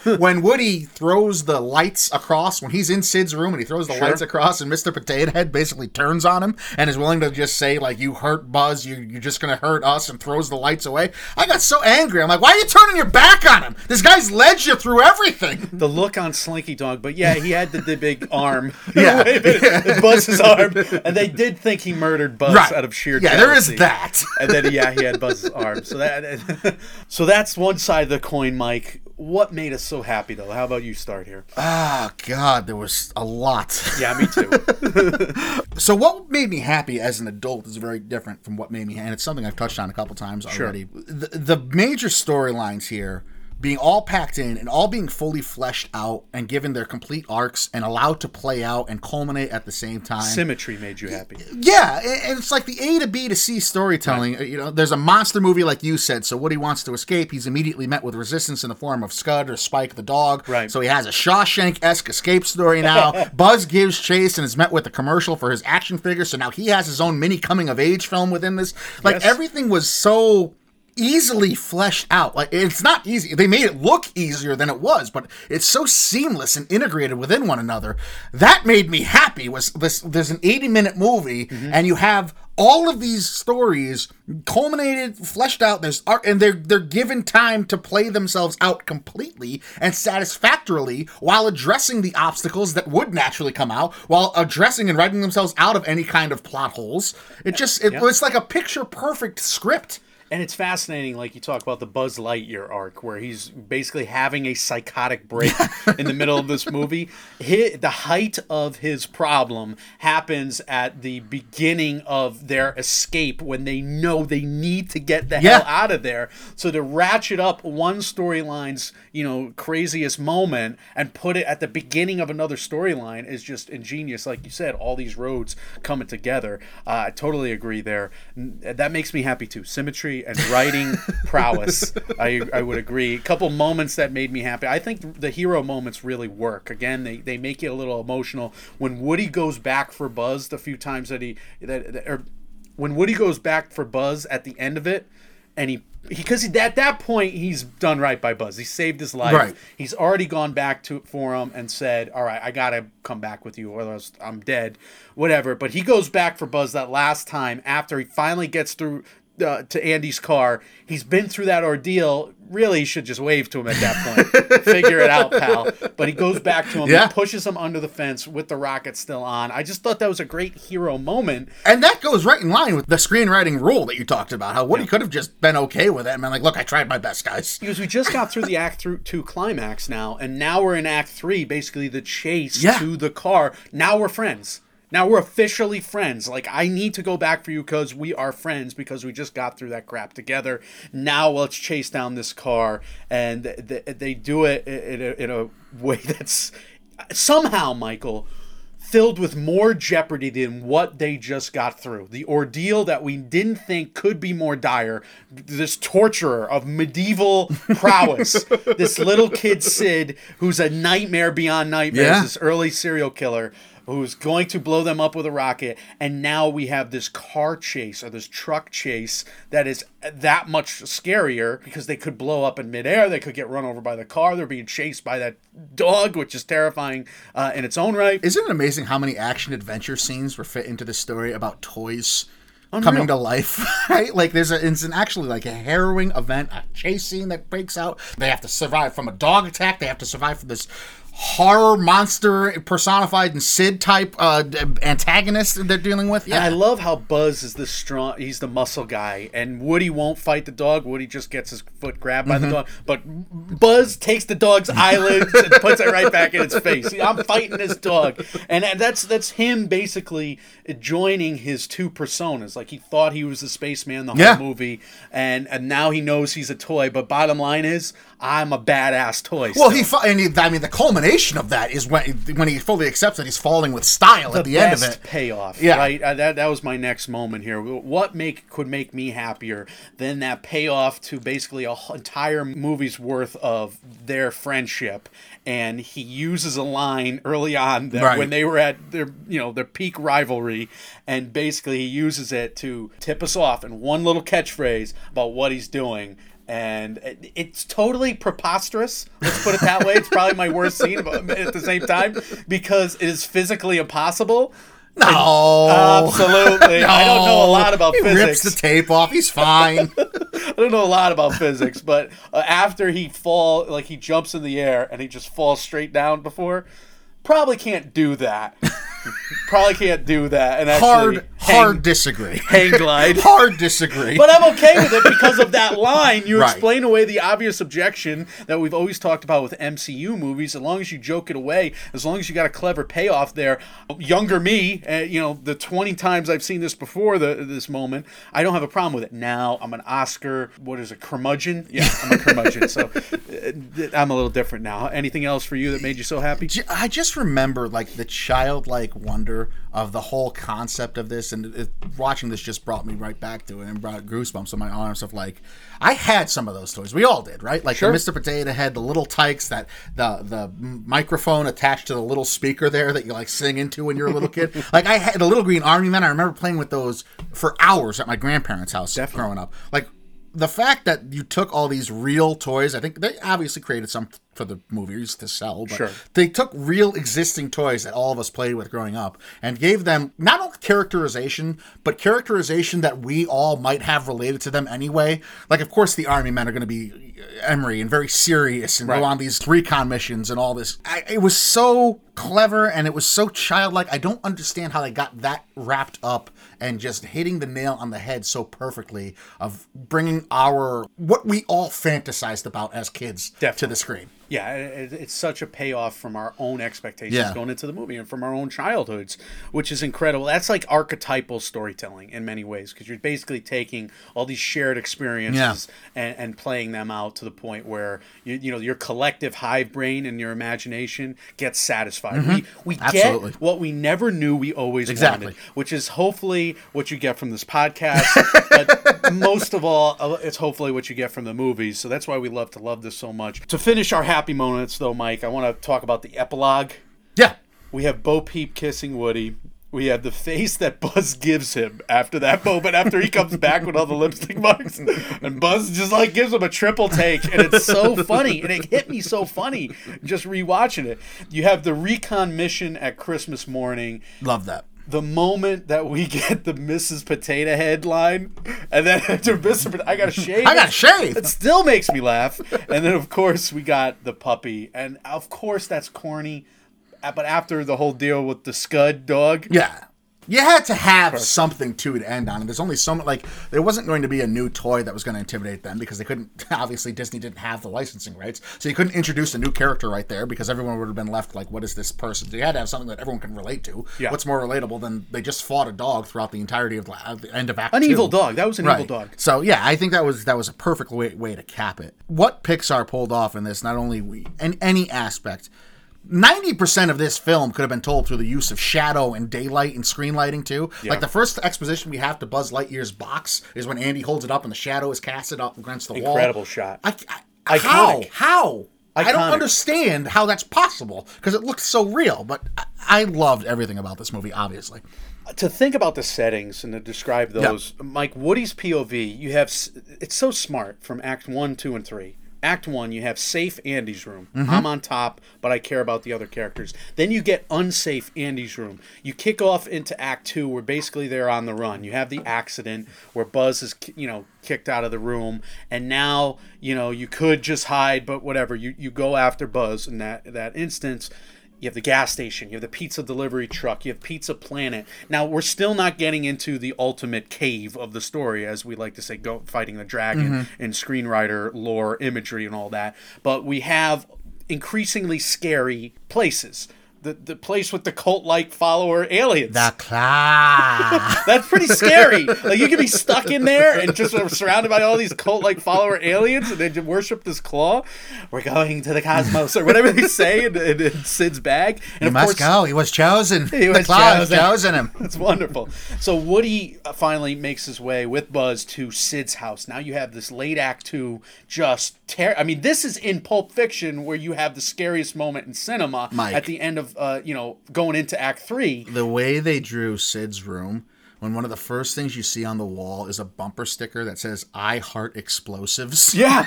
When Woody throws the lights across, when he's in Sid's room and he throws the lights across, and Mr. Potato Head basically turns on him and is willing to just say, like, you hurt Buzz, you're just going to hurt us, and throws the lights away. I got so angry. I'm like, why are you turning your back on him? This guy's led you through everything. The look on Slinky Dog, but yeah, he had the big arm. Yeah. Buzz's arm. And they did think he murdered Buzz out of sheer jealousy. Yeah, there is that. And then, yeah, he had Buzz's arm. So that, so that's one side of the coin, Mike. What made us so happy, though? How about you start here? Ah, oh, God, there was a lot. Yeah, me too. So what made me happy as an adult is very different from what made me happy. And it's something I've touched on a couple times already. Sure. The major storylines here being all packed in and all being fully fleshed out and given their complete arcs and allowed to play out and culminate at the same time. Symmetry made you happy. Yeah, and it's like the A to B to C storytelling. Right. You know, there's a monster movie like you said, so Woody wants to escape. He's immediately met with resistance in the form of Scud or Spike the dog. Right. So he has a Shawshank-esque escape story now. Buzz gives chase and is met with a commercial for his action figure, so now he has his own mini coming-of-age film within this. Like, everything was so easily fleshed out. Like, it's not easy. They made it look easier than it was, but it's so seamless and integrated within one another. That made me happy. Was this? There's an 80-minute movie, and you have all of these stories culminated, fleshed out. There's art, and they're given time to play themselves out completely and satisfactorily, while addressing the obstacles that would naturally come out, while addressing and writing themselves out of any kind of plot holes. It's like a picture perfect script. And it's fascinating, like you talk about the Buzz Lightyear arc, where he's basically having a psychotic break in the middle of this movie. The height of his problem happens at the beginning of their escape, when they know they need to get the hell out of there. So to ratchet up one storyline's, craziest moment and put it at the beginning of another storyline is just ingenious. Like you said, all these roads coming together. I totally agree there. That makes me happy too. Symmetry and writing prowess. I would agree. A couple moments that made me happy. I think the hero moments really work. Again, they make you a little emotional. When Woody goes back for Buzz the few times when Woody goes back for Buzz at the end of it, and because at that point he's done right by Buzz. He saved his life. Right. He's already gone back for him and said, "All right, I gotta come back with you, or else I'm dead." Whatever. But he goes back for Buzz that last time after he finally gets through to Andy's car. He's been through that ordeal. Really should just wave to him at that point. Figure it out, pal. But he goes back to him and pushes him under the fence with the rocket still on. I just thought that was a great hero moment. And that goes right in line with the screenwriting rule that you talked about, how Woody could have just been okay with it and been like, "Look, I tried my best, guys." Because we just got through the Act 2 climax now, and now we're in Act 3, basically the chase to the car. Now we're friends. Now we're officially friends. Like, I need to go back for you because we are friends, because we just got through that crap together. Now let's chase down this car. And they do it in a way that's somehow, Michael, filled with more jeopardy than what they just got through. The ordeal that we didn't think could be more dire. This torturer of medieval prowess. This little kid Sid, who's a nightmare beyond nightmares. Yeah. This early serial killer who's going to blow them up with a rocket. And now we have this car chase, or this truck chase, that is that much scarier, because they could blow up in midair. They could get run over by the car. They're being chased by that dog, which is terrifying in its own right. Isn't it amazing how many action adventure scenes were fit into this story about toys coming to life, right? Like, it's actually a harrowing event, a chase scene that breaks out. They have to survive from a dog attack. They have to survive from this horror monster personified and Sid type antagonist they're dealing with. Yeah. And I love how Buzz is the strong, he's the muscle guy, and Woody won't fight the dog. Woody just gets his foot grabbed by the dog, but Buzz takes the dog's eyelids and puts it right back in its face. I'm fighting this dog. And that's him basically joining his two personas. Like, he thought he was the spaceman the whole movie, and now he knows he's a toy, but bottom line is, I'm a badass toy. Well, the culmination of that is when he fully accepts that he's falling with style at the end of it. The best payoff, right? That was my next moment here. What could make me happier than that payoff to basically an entire movie's worth of their friendship? And he uses a line early on that when they were at their peak rivalry, and basically he uses it to tip us off in one little catchphrase about what he's doing. And it's totally preposterous. Let's put it that way. It's probably my worst scene at the same time, because it is physically impossible. No. Absolutely. No. I don't know a lot about physics. He rips the tape off. He's fine. I don't know a lot about physics, but after he jumps in the air and he just falls straight down before, probably can't do that. And actually hang glide. Hard disagree. But I'm okay with it because of that line. You explain away the obvious objection that we've always talked about with MCU movies. As long as you joke it away, as long as you got a clever payoff there. Younger me, the 20 times I've seen this before this moment, I don't have a problem with it. Now I'm an Oscar, curmudgeon? Yeah, I'm a curmudgeon. So I'm a little different now. Anything else for you that made you so happy? I just remember the childlike wonder of the whole concept of this, and watching this just brought me right back to it and brought goosebumps on my arms of I had some of those toys. We all did, right? The Mr. Potato Head, the little tykes, that the microphone attached to the little speaker there that you sing into when you're a little kid. I had the Little Green Army Men. I remember playing with those for hours at my grandparents' house. Definitely. Growing up. The fact that you took all these real toys, I think they obviously created some for the movies to sell, but they took real existing toys that all of us played with growing up and gave them not only characterization, but characterization that we all might have related to them anyway. Of course, the Army Men are going to be Emery and very serious and go on these recon missions and all this. It was so clever and it was so childlike. I don't understand how they got that wrapped up and just hitting the nail on the head so perfectly of bringing what we all fantasized about as kids to the screen. Yeah, it's such a payoff from our own expectations going into the movie and from our own childhoods, which is incredible. That's archetypal storytelling in many ways, because you're basically taking all these shared experiences and playing them out to the point where your collective hive brain and your imagination gets satisfied. Mm-hmm. We get what we never knew we always wanted, which is hopefully what you get from this podcast, but most of all, it's hopefully what you get from the movies. So that's why we love this so much. To finish our happy moments, though, Mike, I want to talk about the epilogue. Yeah. We have Bo Peep kissing Woody. We have the face that Buzz gives him after that moment, after he comes back with all the lipstick marks. And Buzz just gives him a triple take. And it's so funny. And it hit me so funny just rewatching it. You have the recon mission at Christmas morning. Love that. The moment that we get the Mrs. Potato Head line, and then after I gotta shave. It still makes me laugh. And then, of course, we got the puppy. And, of course, that's corny. But after the whole deal with the Scud dog. Yeah. You had to have something to end on. And there's only so much, there wasn't going to be a new toy that was going to intimidate them because they couldn't, obviously Disney didn't have the licensing rights. So you couldn't introduce a new character right there because everyone would have been left what is this person? So you had to have something that everyone can relate to. Yeah. What's more relatable than they just fought a dog throughout the entirety of the end of Act 2. An evil dog. That was an evil dog. So yeah, I think that was a perfect way to cap it. What Pixar pulled off in this, not only in any aspect, 90% of this film could have been told through the use of shadow and daylight and screen lighting, too. Yeah. The first exposition we have to Buzz Lightyear's box is when Andy holds it up and the shadow is casted up against the wall. Incredible shot. How? Iconic. I don't understand how that's possible, because it looks so real, but I loved everything about this movie, obviously. To think about the settings and to describe those, Mike, Woody's POV, you have, it's so smart from Act 1, 2, and 3. Act 1, you have safe Andy's room. Mm-hmm. I'm on top, but I care about the other characters. Then you get unsafe Andy's room. You kick off into Act 2 where basically they're on the run. You have the accident where Buzz is, kicked out of the room, and now, you could just hide, but whatever. You go after Buzz in that instance. You have the gas station. You have the pizza delivery truck. You have Pizza Planet. Now, we're still not getting into the ultimate cave of the story, as we like to say, go fighting the dragon and screenwriter lore, imagery, and all that. But we have increasingly scary places. The place with the cult-like follower aliens. The claw. That's pretty scary. You can be stuck in there and just surrounded by all these cult-like follower aliens, and they just worship this claw. We're going to the cosmos, or whatever they say in Sid's bag. And he must go. He was chosen. The claw has chosen him. That's wonderful. So Woody finally makes his way with Buzz to Sid's house. Now you have this late Act 2 just tear. I mean, this is in Pulp Fiction where you have the scariest moment in cinema, Mike, at the end of going into Act 3. The way they drew Sid's room, when one of the first things you see on the wall is a bumper sticker that says, I heart explosives. Yeah.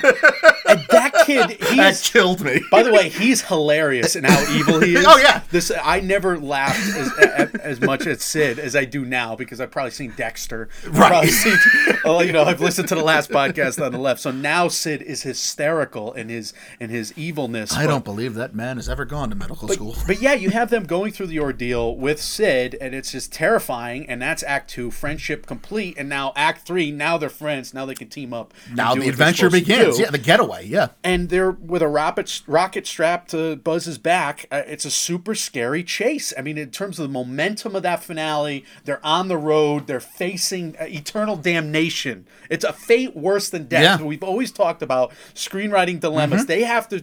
And that kid, that killed me. By the way, he's hilarious in how evil he is. Oh yeah, I never laughed as much at Sid as I do now because I've probably seen Dexter. Right. I've listened to the last podcast on the left, so now Sid is hysterical in his evilness. I don't believe that man has ever gone to medical school. But yeah, you have them going through the ordeal with Sid, and it's just terrifying. And that's Act 2, friendship complete, and now Act 3. Now they're friends. Now they can team up. Now the adventure begins. Yeah, the getaway. Yeah, and they're with a rocket strapped to Buzz's back. It's a super scary chase. I mean, in terms of the momentum of that finale, they're on the road. They're facing eternal damnation. It's a fate worse than death. Yeah. We've always talked about screenwriting dilemmas. Mm-hmm. They have to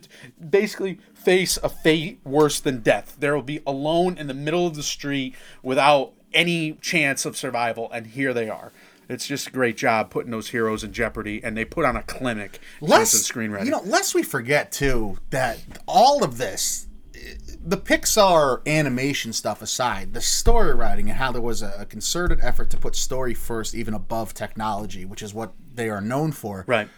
basically face a fate worse than death. There will be alone in the middle of the street without any chance of survival, and here they are. It's just a great job putting those heroes in jeopardy, and they put on a clinic in terms of screenwriting. Lest we forget, too, that all of this, the Pixar animation stuff aside, the story writing and how there was a concerted effort to put story first, even above technology, which is what they are known for. Right.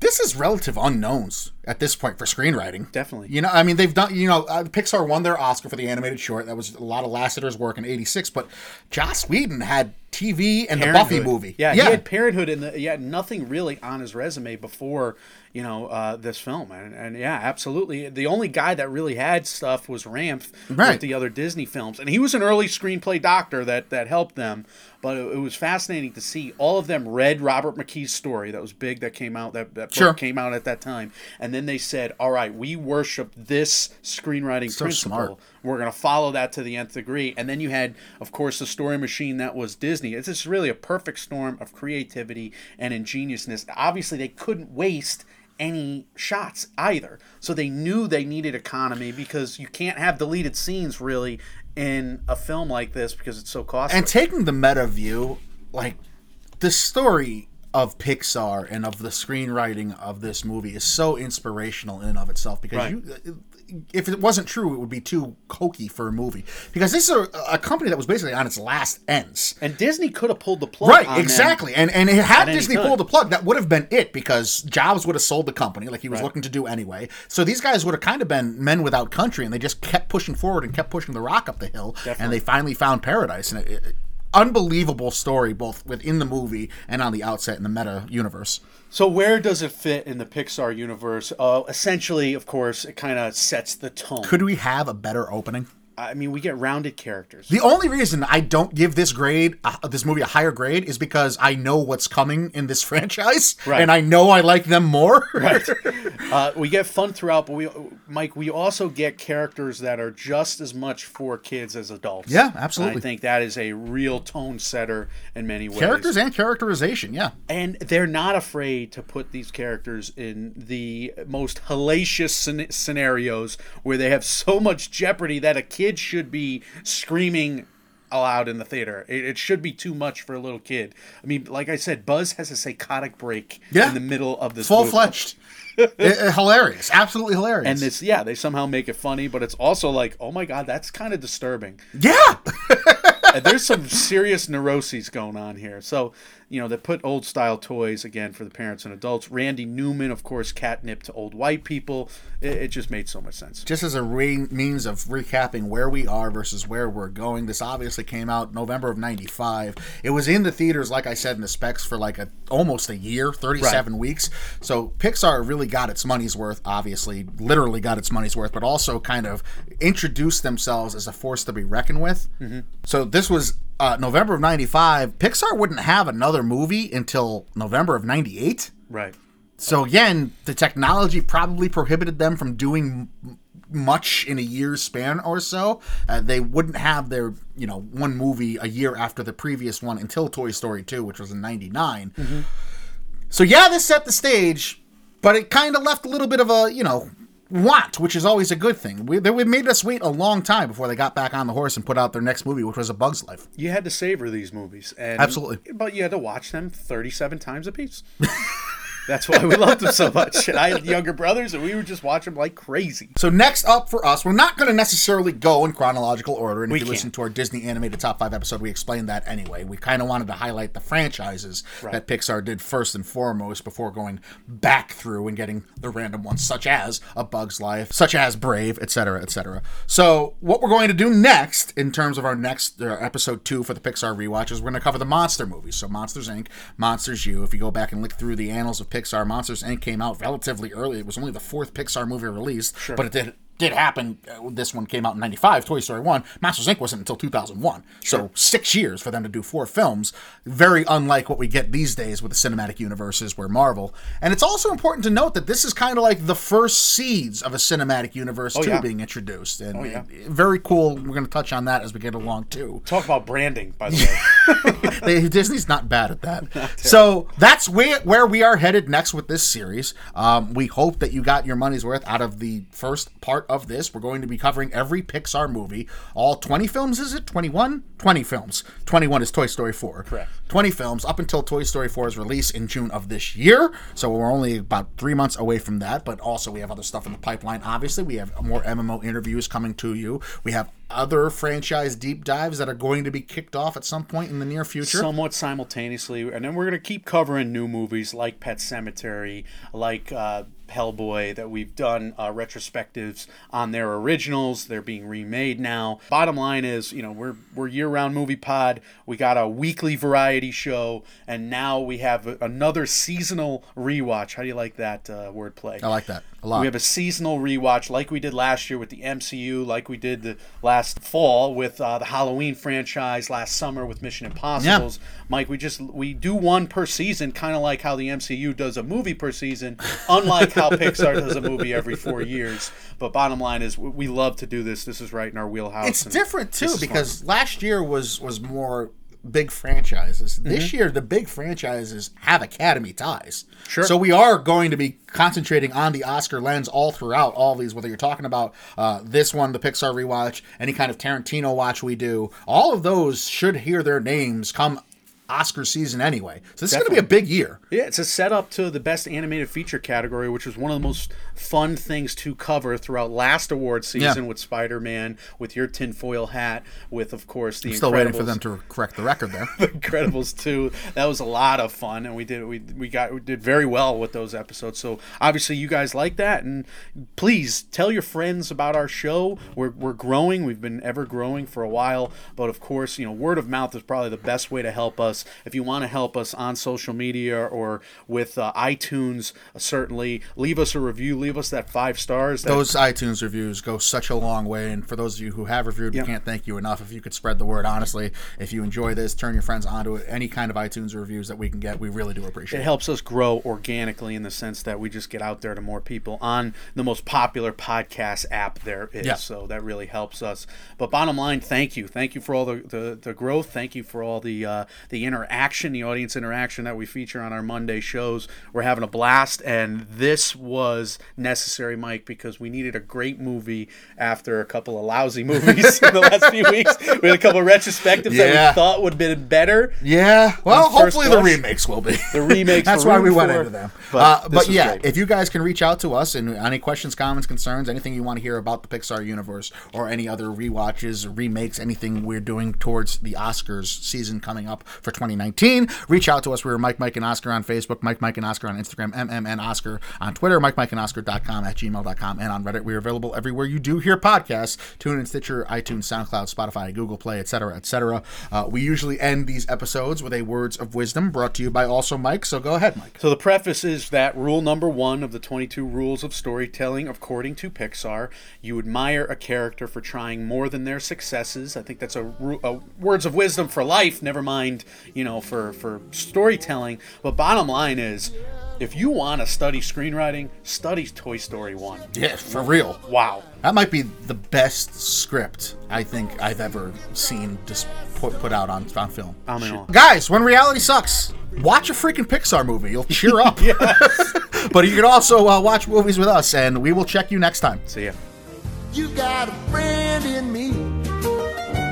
This is relative unknowns at this point for screenwriting. Definitely. They've done, Pixar won their Oscar for the animated short. That was a lot of Lasseter's work in '86, but Joss Whedon had TV and the Buffy movie. Yeah, he had Parenthood he had nothing really on his resume before, this film. And yeah, absolutely. The only guy that really had stuff was Ranft with the other Disney films. And he was an early screenplay doctor that helped them. But it was fascinating to see all of them read Robert McKee's story that was big, that came out, that book came out at that time. And then they said, all right, we worship this screenwriting principle. Smart. We're going to follow that to the nth degree. And then you had, of course, the story machine that was Disney. It's just really a perfect storm of creativity and ingeniousness. Obviously, they couldn't waste any shots either. So they knew they needed economy because you can't have deleted scenes really in a film like this because it's so costly. And taking the meta view, like the story of Pixar and of the screenwriting of this movie is so inspirational in and of itself because if it wasn't true, it would be too hokey for a movie. Because this is a company that was basically on its last ends. And Disney could have pulled the plug. Right, exactly. And had Disney pulled the plug, that would have been it because Jobs would have sold the company like he was looking to do anyway. So these guys would have kind of been men without country, and they just kept pushing forward and kept pushing the rock up the hill. Definitely. And they finally found paradise. And it unbelievable story both within the movie and on the outset in the meta universe. So where does it fit in the Pixar universe? Essentially, of course, it kind of sets the tone. Could we have a better opening? I mean, we get rounded characters. The only reason I don't give this grade, this movie a higher grade, is because I know what's coming in this franchise, and I know I like them more. Right. We get fun throughout, but we also get characters that are just as much for kids as adults. Yeah, absolutely. And I think that is a real tone setter in many ways. Characters and characterization, yeah. And they're not afraid to put these characters in the most hellacious scenarios where they have so much jeopardy that a kid should be screaming aloud in the theater. It should be too much for a little kid. I mean, like I said, Buzz has a psychotic break in the middle of this movie. Full-fledged. Hilarious. Absolutely hilarious. And this, they somehow make it funny, but it's also like, oh my God, that's kind of disturbing. Yeah! There's some serious neuroses going on here. So, they put old-style toys, again, for the parents and adults. Randy Newman, of course, catnip to old white people. It just made so much sense. Just as a means of recapping where we are versus where we're going, this obviously came out November of 95. It was in the theaters, like I said, in the specs for like almost a year, 37 weeks. So Pixar really got its money's worth, obviously, literally got its money's worth, but also kind of introduced themselves as a force to be reckoned with. Mm-hmm. So this was November of 95. Pixar wouldn't have another movie until November of 98. Right. So again, the technology probably prohibited them from doing much in a year's span or so. They wouldn't have their, one movie a year after the previous one until Toy Story 2, which was in 99. Mm-hmm. So this set the stage, but it kind of left a little bit of a, which is always a good thing. They made us wait a long time before they got back on the horse and put out their next movie, which was A Bug's Life. You had to savor these movies. Absolutely. But you had to watch them 37 times apiece. That's why we loved them so much. And I had younger brothers, and we would just watch them like crazy. So next up for us, we're not going to necessarily go in chronological order. And if you listen to our Disney animated top 5 episode, we explained that anyway. We kind of wanted to highlight the franchises that Pixar did first and foremost before going back through and getting the random ones, such as A Bug's Life, such as Brave, etc., etc. So what we're going to do next, in terms of our next episode 2 for the Pixar rewatch, is we're going to cover the monster movies. So Monsters, Inc., Monsters, U. If you go back and look through the annals of Pixar, Monsters, Inc. came out relatively early. It was only the 4th Pixar movie released, but it did happen. This one came out in 95, Toy Story 1. Monsters, Inc. wasn't until 2001. So 6 years for them to do 4 films. Very unlike what we get these days with the cinematic universes where Marvel. And it's also important to note that this is kind of like the first seeds of a cinematic universe being introduced. And very cool. We're going to touch on that as we get along too. Talk about branding, by the way. Disney's not bad at that. So that's where we are headed next with this series. We hope that you got your money's worth out of the first part of this. We're going to be covering every Pixar movie, all 20 films. Is it 21? 20 films. 21 is Toy Story 4. Correct. 20 films up until Toy Story 4's release in June of this year. So we're only about 3 months away from that, but also we have other stuff in the pipeline. Obviously, we have more MMO interviews coming to you. We have other franchise deep dives that are going to be kicked off at some point in the near future. Somewhat simultaneously. And then we're going to keep covering new movies like Pet Sematary, like Hellboy, that we've done retrospectives on their originals. They're being remade now. Bottom line is, you know, we're year-round movie pod. We got a weekly variety show, and now we have another seasonal rewatch. How do you like that wordplay? I like that a lot. We have a seasonal rewatch like we did last year with the MCU, like we did the last fall with the Halloween franchise, last summer with Mission Impossibles. Yeah. Mike, we do one per season, kind of like how the MCU does a movie per season, unlike how Pixar does a movie every 4 years. But bottom line is, we love to do this. This is right in our wheelhouse. It's different too, because last year was more big franchises. This year, the big franchises have Academy ties. Sure. So we are going to be concentrating on the Oscar lens all throughout all these, whether you're talking about this one, the Pixar rewatch, any kind of Tarantino watch we do. All of those should hear their names come Oscar season anyway. So this is going to be a big year. Yeah, it's a setup to the Best Animated Feature category, which was one of the most fun things to cover throughout last award season with Spider-Man, with your tinfoil hat, with, of course, the Incredibles. I'm still waiting for them to correct the record there. The Incredibles 2. That was a lot of fun, and we did very well with those episodes. So obviously you guys like that, and please tell your friends about our show. We're growing. We've been ever growing for a while, but of course, you know, word of mouth is probably the best way to help us. If you want to help us on social media or with iTunes, certainly leave us a review. Leave us that 5 stars. Those iTunes reviews go such a long way. And for those of you who have reviewed, we can't thank you enough. If you could spread the word, honestly, if you enjoy this, turn your friends onto it. Any kind of iTunes reviews that we can get, we really do appreciate it. It helps us grow organically in the sense that we just get out there to more people on the most popular podcast app there is. Yeah. So that really helps us. But bottom line, thank you. Thank you for all the growth. Thank you for all the interaction, the audience interaction that we feature on our Monday shows. We're having a blast, and this was necessary, Mike, because we needed a great movie after a couple of lousy movies in the last few weeks. We had a couple of retrospectives that we thought would have been better. Yeah. Well, hopefully the remakes will be. The remakes. That's why we went into them. But yeah, great. If you guys can reach out to us and any questions, comments, concerns, anything you want to hear about the Pixar universe or any other rewatches, remakes, anything we're doing towards the Oscars season coming up for 2019. Reach out to us. We were Mike and Oscar on Facebook, Mike and Oscar on Instagram, MMN Oscar on Twitter, MikeandOscar.com @gmail.com, and on Reddit. We are available everywhere you do hear podcasts: TuneIn, Stitcher, iTunes, SoundCloud, Spotify, Google Play, etc., etc. We usually end these episodes with a words of wisdom brought to you by also Mike. So go ahead, Mike. So the preface is that rule number 1 of the 22 rules of storytelling, according to Pixar: you admire a character for trying more than their successes. I think that's a words of wisdom for life. Never mind, you know, for storytelling. But bottom line is, if you want to study screenwriting, study Toy Story 1. Yeah, for real. Wow. That might be the best script I think I've ever seen just put out on film. Guys, when reality sucks, watch a freaking Pixar movie. You'll cheer up. But you can also watch movies with us, and we will check you next time. See ya. You got a friend in me.